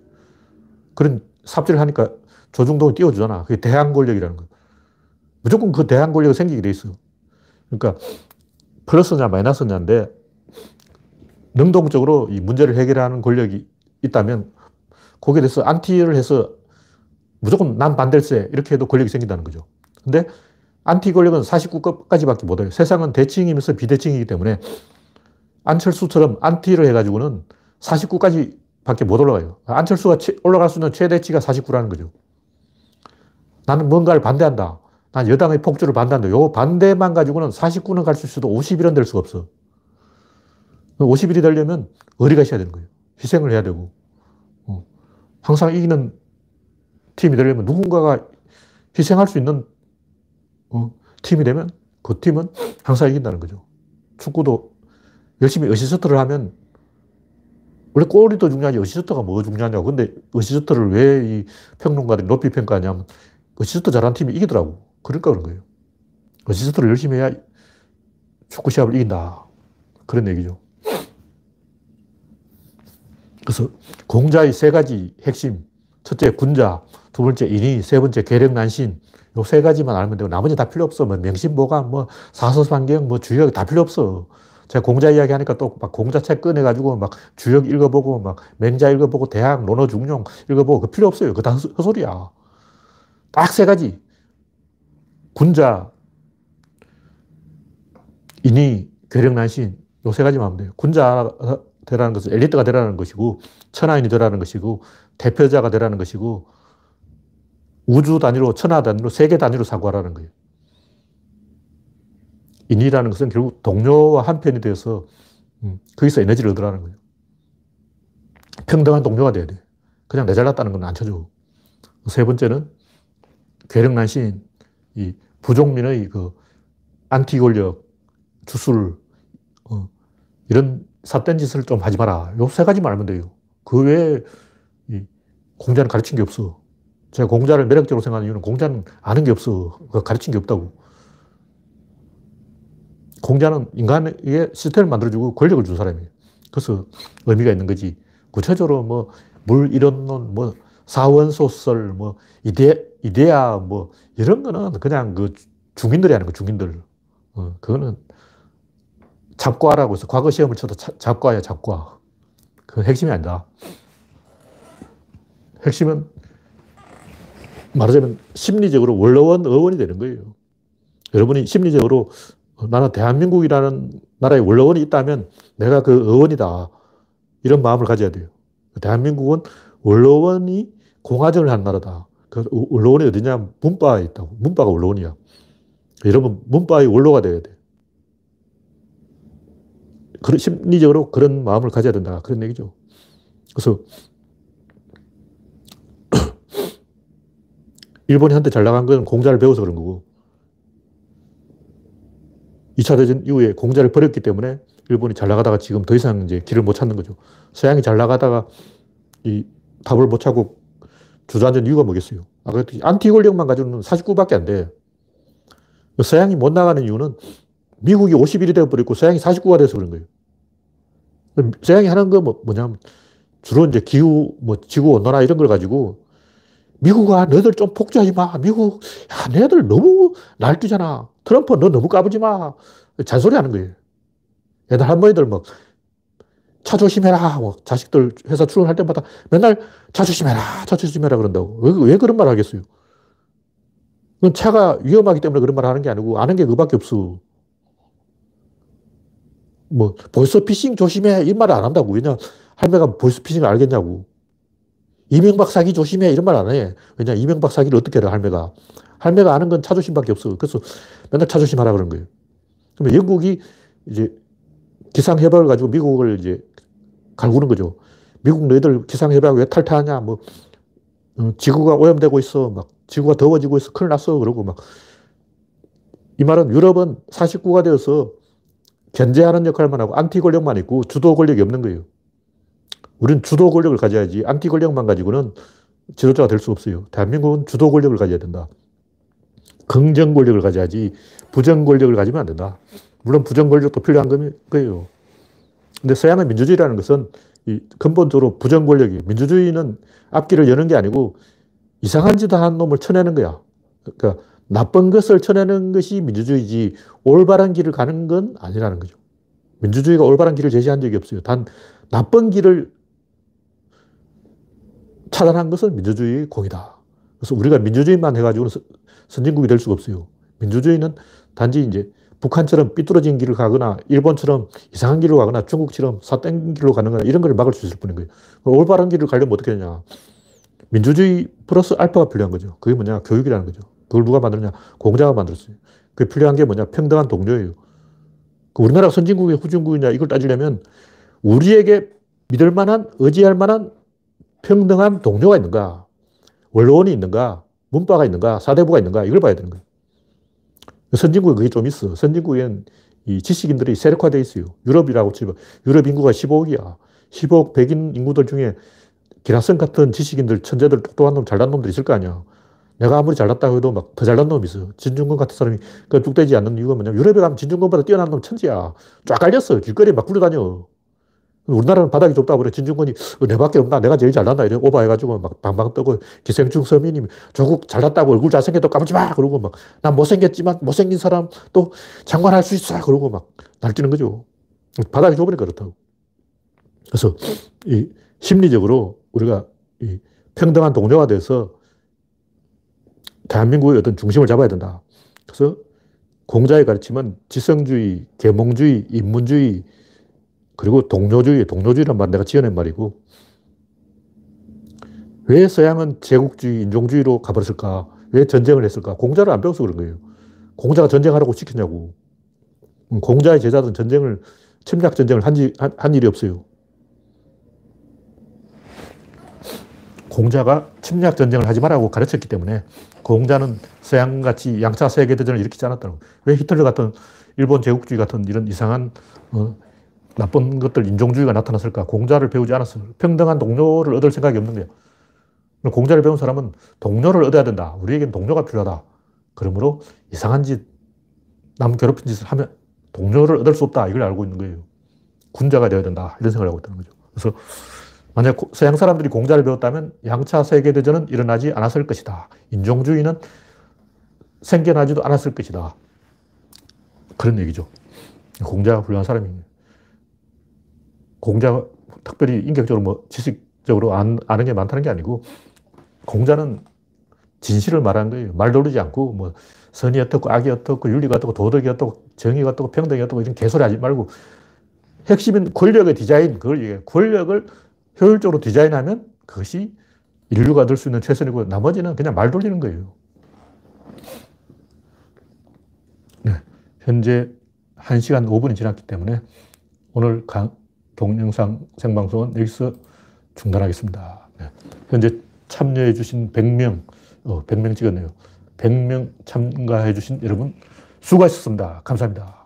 그런 삽질을 하니까 조중동이 띄워주잖아. 그게 대항 권력이라는 거예요. 무조건 그 대항 권력이 생기게 돼 있어요. 그러니까 플러스냐 마이너스냐인데 능동적으로 이 문제를 해결하는 권력이 있다면 거기에 대해서 안티를 해서 무조건 난 반댈세 이렇게 해도 권력이 생긴다는 거죠. 근데 안티 권력은 49급까지밖에 못해요. 세상은 대칭이면서 비대칭이기 때문에 안철수처럼 안티를 해가지고는 49까지밖에 못 올라가요. 안철수가 올라갈 수 있는 최대치가 49라는 거죠. 나는 뭔가를 반대한다. 난 여당의 폭주를 반대한다. 요 반대만 가지고는 49는 갈 수 있어도 51은 될 수가 없어. 51이 되려면 의리가 있어야 되는 거예요. 희생을 해야 되고. 항상 이기는 팀이 되려면 누군가가 희생할 수 있는 팀이 되면 그 팀은 항상 이긴다는 거죠. 축구도 열심히 어시스트를 하면 원래 골이도 중요하지 어시스트가 뭐 중요하냐고. 근데 어시스트를 왜 이 평론가들이 높이 평가하냐면 어시스트 잘하는 팀이 이기더라고. 그러니까 그런 거예요. 어시스트를 열심히 해야 축구 시합을 이긴다. 그런 얘기죠. 그래서 공자의 세 가지 핵심, 첫째 군자, 두 번째 인의, 세 번째 계력난신, 요 세 가지만 알면 되고 나머지 다 필요 없어. 뭐 명심보감, 뭐 사서산경, 뭐 주역 다 필요 없어. 제가 공자 이야기하니까 또 막 공자 책 꺼내가지고 막 주역 읽어보고 막 맹자 읽어보고 대학 논어 중용 읽어보고 그 필요 없어요. 그거 다 헛소리야. 딱 세 가지. 군자, 인의, 계력난신, 요 세 가지만 하면 돼요. 군자 되라는 것은 엘리트가 되라는 것이고 천하인이 되라는 것이고 대표자가 되라는 것이고 우주 단위로 천하 단위로 세계 단위로 사고하라는 거예요. 인이라는 것은 결국 동료와 한편이 되어서 거기서 에너지를 얻으라는 거예요. 평등한 동료가 돼야 돼. 그냥 내 잘났다는 건 안 쳐줘. 세 번째는 괴력난신, 이 부족민의 그 안티 권력, 주술 이런 삿된 짓을 좀 하지 마라. 요 세 가지만 알면 돼요. 그 외에 이 공자는 가르친 게 없어. 제가 공자를 매력적으로 생각하는 이유는 공자는 아는 게 없어. 가르친 게 없다고. 공자는 인간에게 시스템을 만들어주고 권력을 준 사람이에요. 그래서 의미가 있는 거지. 구체적으로 뭐 물이론론, 뭐 사원소설, 뭐 이데아 뭐 이런 거는 그냥 그 중인들이 하는 거, 중인들. 그거는 잡과라고 해서 과거 시험을 쳐도 잡과야, 잡과. 그건 핵심이 아니다. 핵심은 말하자면 심리적으로 원로원, 어원이 되는 거예요. 여러분이 심리적으로 나는 대한민국이라는 나라에 원로원이 있다면 내가 그 어원이다. 이런 마음을 가져야 돼요. 대한민국은 원로원이 공화정을 한 나라다. 그 원로원이 어디냐? 문바에 있다고. 문바가 원로원이야. 여러분, 문바의 원로가 되어야 돼. 그런 심리적으로 그런 마음을 가져야 된다. 그런 얘기죠. 그래서 일본이 한때 잘 나간 건 공자를 배워서 그런 거고, 2차 대전 이후에 공자를 버렸기 때문에 일본이 잘 나가다가 지금 더 이상 이제 길을 못 찾는 거죠. 서양이 잘 나가다가 이 답을 못 찾고 주저앉은 이유가 뭐겠어요? 아까 안티 권력만 가지고는 49밖에 안 돼. 서양이 못 나가는 이유는 미국이 51이 되어버렸고 서양이 49가 돼서 그런 거예요. 서양이 하는 거 뭐냐면 주로 이제 기후, 뭐 지구 온난화 이런 걸 가지고 미국아, 너희들 좀 폭주하지 마. 미국, 야, 너희들 너무 날뛰잖아. 트럼프, 너 너무 까불지 마. 잔소리 하는 거예요. 옛날 할머니들 막, 차 조심해라. 뭐, 자식들 회사 출근할 때마다 맨날 차 조심해라. 차 조심해라. 그런다고. 왜 그런 말 하겠어요? 그건 차가 위험하기 때문에 그런 말 하는 게 아니고, 아는 게 그밖에 없어. 뭐, 보이스피싱 조심해. 이 말을 안 한다고. 왜냐, 할머니가 보이스피싱을 알겠냐고. 이명박 사기 조심해. 이런 말 안 해. 왜냐, 이명박 사기를 어떻게 해라, 할매가. 할매가 아는 건 차조심밖에 없어. 그래서 맨날 차조심하라 그런 거예요. 그러면 영국이 이제 기상협약을 가지고 미국을 이제 갈구는 거죠. 미국 너희들 기상협약 왜 탈퇴하냐. 뭐, 지구가 오염되고 있어. 막, 지구가 더워지고 있어. 큰일 났어. 그러고 막. 이 말은 유럽은 49가 되어서 견제하는 역할만 하고 안티 권력만 있고 주도 권력이 없는 거예요. 우린 주도 권력을 가져야지 안티 권력만 가지고는 지도자가 될 수 없어요. 대한민국은 주도 권력을 가져야 된다. 긍정 권력을 가져야지 부정 권력을 가지면 안 된다. 물론 부정 권력도 필요한 거예요. 근데 서양의 민주주의라는 것은 이 근본적으로 부정 권력이에요. 민주주의는 앞길을 여는 게 아니고 이상한 짓 한 놈을 쳐내는 거야. 그러니까 나쁜 것을 쳐내는 것이 민주주의지 올바른 길을 가는 건 아니라는 거죠. 민주주의가 올바른 길을 제시한 적이 없어요. 단 나쁜 길을 차단한 것은 민주주의의 공이다. 그래서 우리가 민주주의만 해가지고는 선진국이 될 수가 없어요. 민주주의는 단지 이제 북한처럼 삐뚤어진 길을 가거나 일본처럼 이상한 길로 가거나 중국처럼 사땡 길로 가는 거나 이런 걸 막을 수 있을 뿐인 거예요. 올바른 길을 가려면 어떻게 되냐. 민주주의 플러스 알파가 필요한 거죠. 그게 뭐냐. 교육이라는 거죠. 그걸 누가 만들었냐. 공자가 만들었어요. 그게 필요한 게 뭐냐. 평등한 동료예요. 우리나라가 선진국이냐 후진국이냐 이걸 따지려면 우리에게 믿을 만한, 의지할 만한 평등한 동료가 있는가, 원로원이 있는가, 문바가 있는가, 사대부가 있는가, 이걸 봐야 되는 거예요. 선진국에 그게 좀 있어. 선진국엔 이 지식인들이 세력화되어 있어요. 유럽이라고 치면, 유럽 인구가 15억이야. 15억 백인 인구들 중에 기라성 같은 지식인들, 천재들, 똑똑한 놈, 잘난 놈들 있을 거 아니야. 내가 아무리 잘났다고 해도 막 더 잘난 놈이 있어요. 진중권 같은 사람이 그 뚝대지 않는 이유가 뭐냐면, 유럽에 가면 진중권보다 뛰어난 놈 천재야. 쫙 깔렸어. 길거리에 막 굴러다녀. 우리나라는 바닥이 좁다 보니 진중권이 내밖에 없나 내가 제일 잘났나 이래 오바해가지고 막 방방 뜨고 기생충 서민이 조국 잘났다고 얼굴 잘생겼다고 까불지 마 그러고 막 난 못생겼지만 못생긴 사람 또 장관할 수 있어 그러고 막 날뛰는 거죠. 바닥이 좁으니까 그렇다고. 그래서 이 심리적으로 우리가 이 평등한 동료가 돼서 대한민국의 어떤 중심을 잡아야 된다. 그래서 공자의 가르침은 지성주의, 계몽주의, 인문주의 그리고 동료주의, 동료주의란 말 내가 지어낸 말이고 왜 서양은 제국주의, 인종주의로 가버렸을까? 왜 전쟁을 했을까? 공자를 안 배워서 그런 거예요. 공자가 전쟁하라고 시켰냐고. 공자의 제자들은 전쟁을, 침략전쟁을 한 일이 없어요. 공자가 침략전쟁을 하지 말라고 가르쳤기 때문에 공자는 서양같이 양차 세계대전을 일으키지 않았다고. 왜 히틀러 같은 일본 제국주의 같은 이런 이상한 나쁜 것들, 인종주의가 나타났을까? 공자를 배우지 않았을까? 평등한 동료를 얻을 생각이 없는 거예요. 공자를 배운 사람은 동료를 얻어야 된다. 우리에겐 동료가 필요하다. 그러므로 이상한 짓, 남 괴롭힌 짓을 하면 동료를 얻을 수 없다. 이걸 알고 있는 거예요. 군자가 되어야 된다. 이런 생각을 하고 있다는 거죠. 그래서 만약 서양 사람들이 공자를 배웠다면 양차 세계대전은 일어나지 않았을 것이다. 인종주의는 생겨나지도 않았을 것이다. 그런 얘기죠. 공자가 훌륭한 사람입니다. 공자가 특별히 인격적으로 뭐 지식적으로 아는 게 많다는 게 아니고, 공자는 진실을 말하는 거예요. 말 돌리지 않고, 뭐, 선이 어떻고, 악이 어떻고, 윤리가 어떻고, 도덕이 어떻고, 정의가 어떻고, 평등이 어떻고, 이런 개소리 하지 말고, 핵심인 권력의 디자인, 그걸 얘기해요. 권력을 효율적으로 디자인하면 그것이 인류가 될 수 있는 최선이고, 나머지는 그냥 말 돌리는 거예요. 네. 현재 1시간 5분이 지났기 때문에 오늘 동영상 생방송은 여기서 중단하겠습니다. 네. 현재 참여해주신 100명 찍었네요. 100명 참가해주신 여러분 수고하셨습니다. 감사합니다.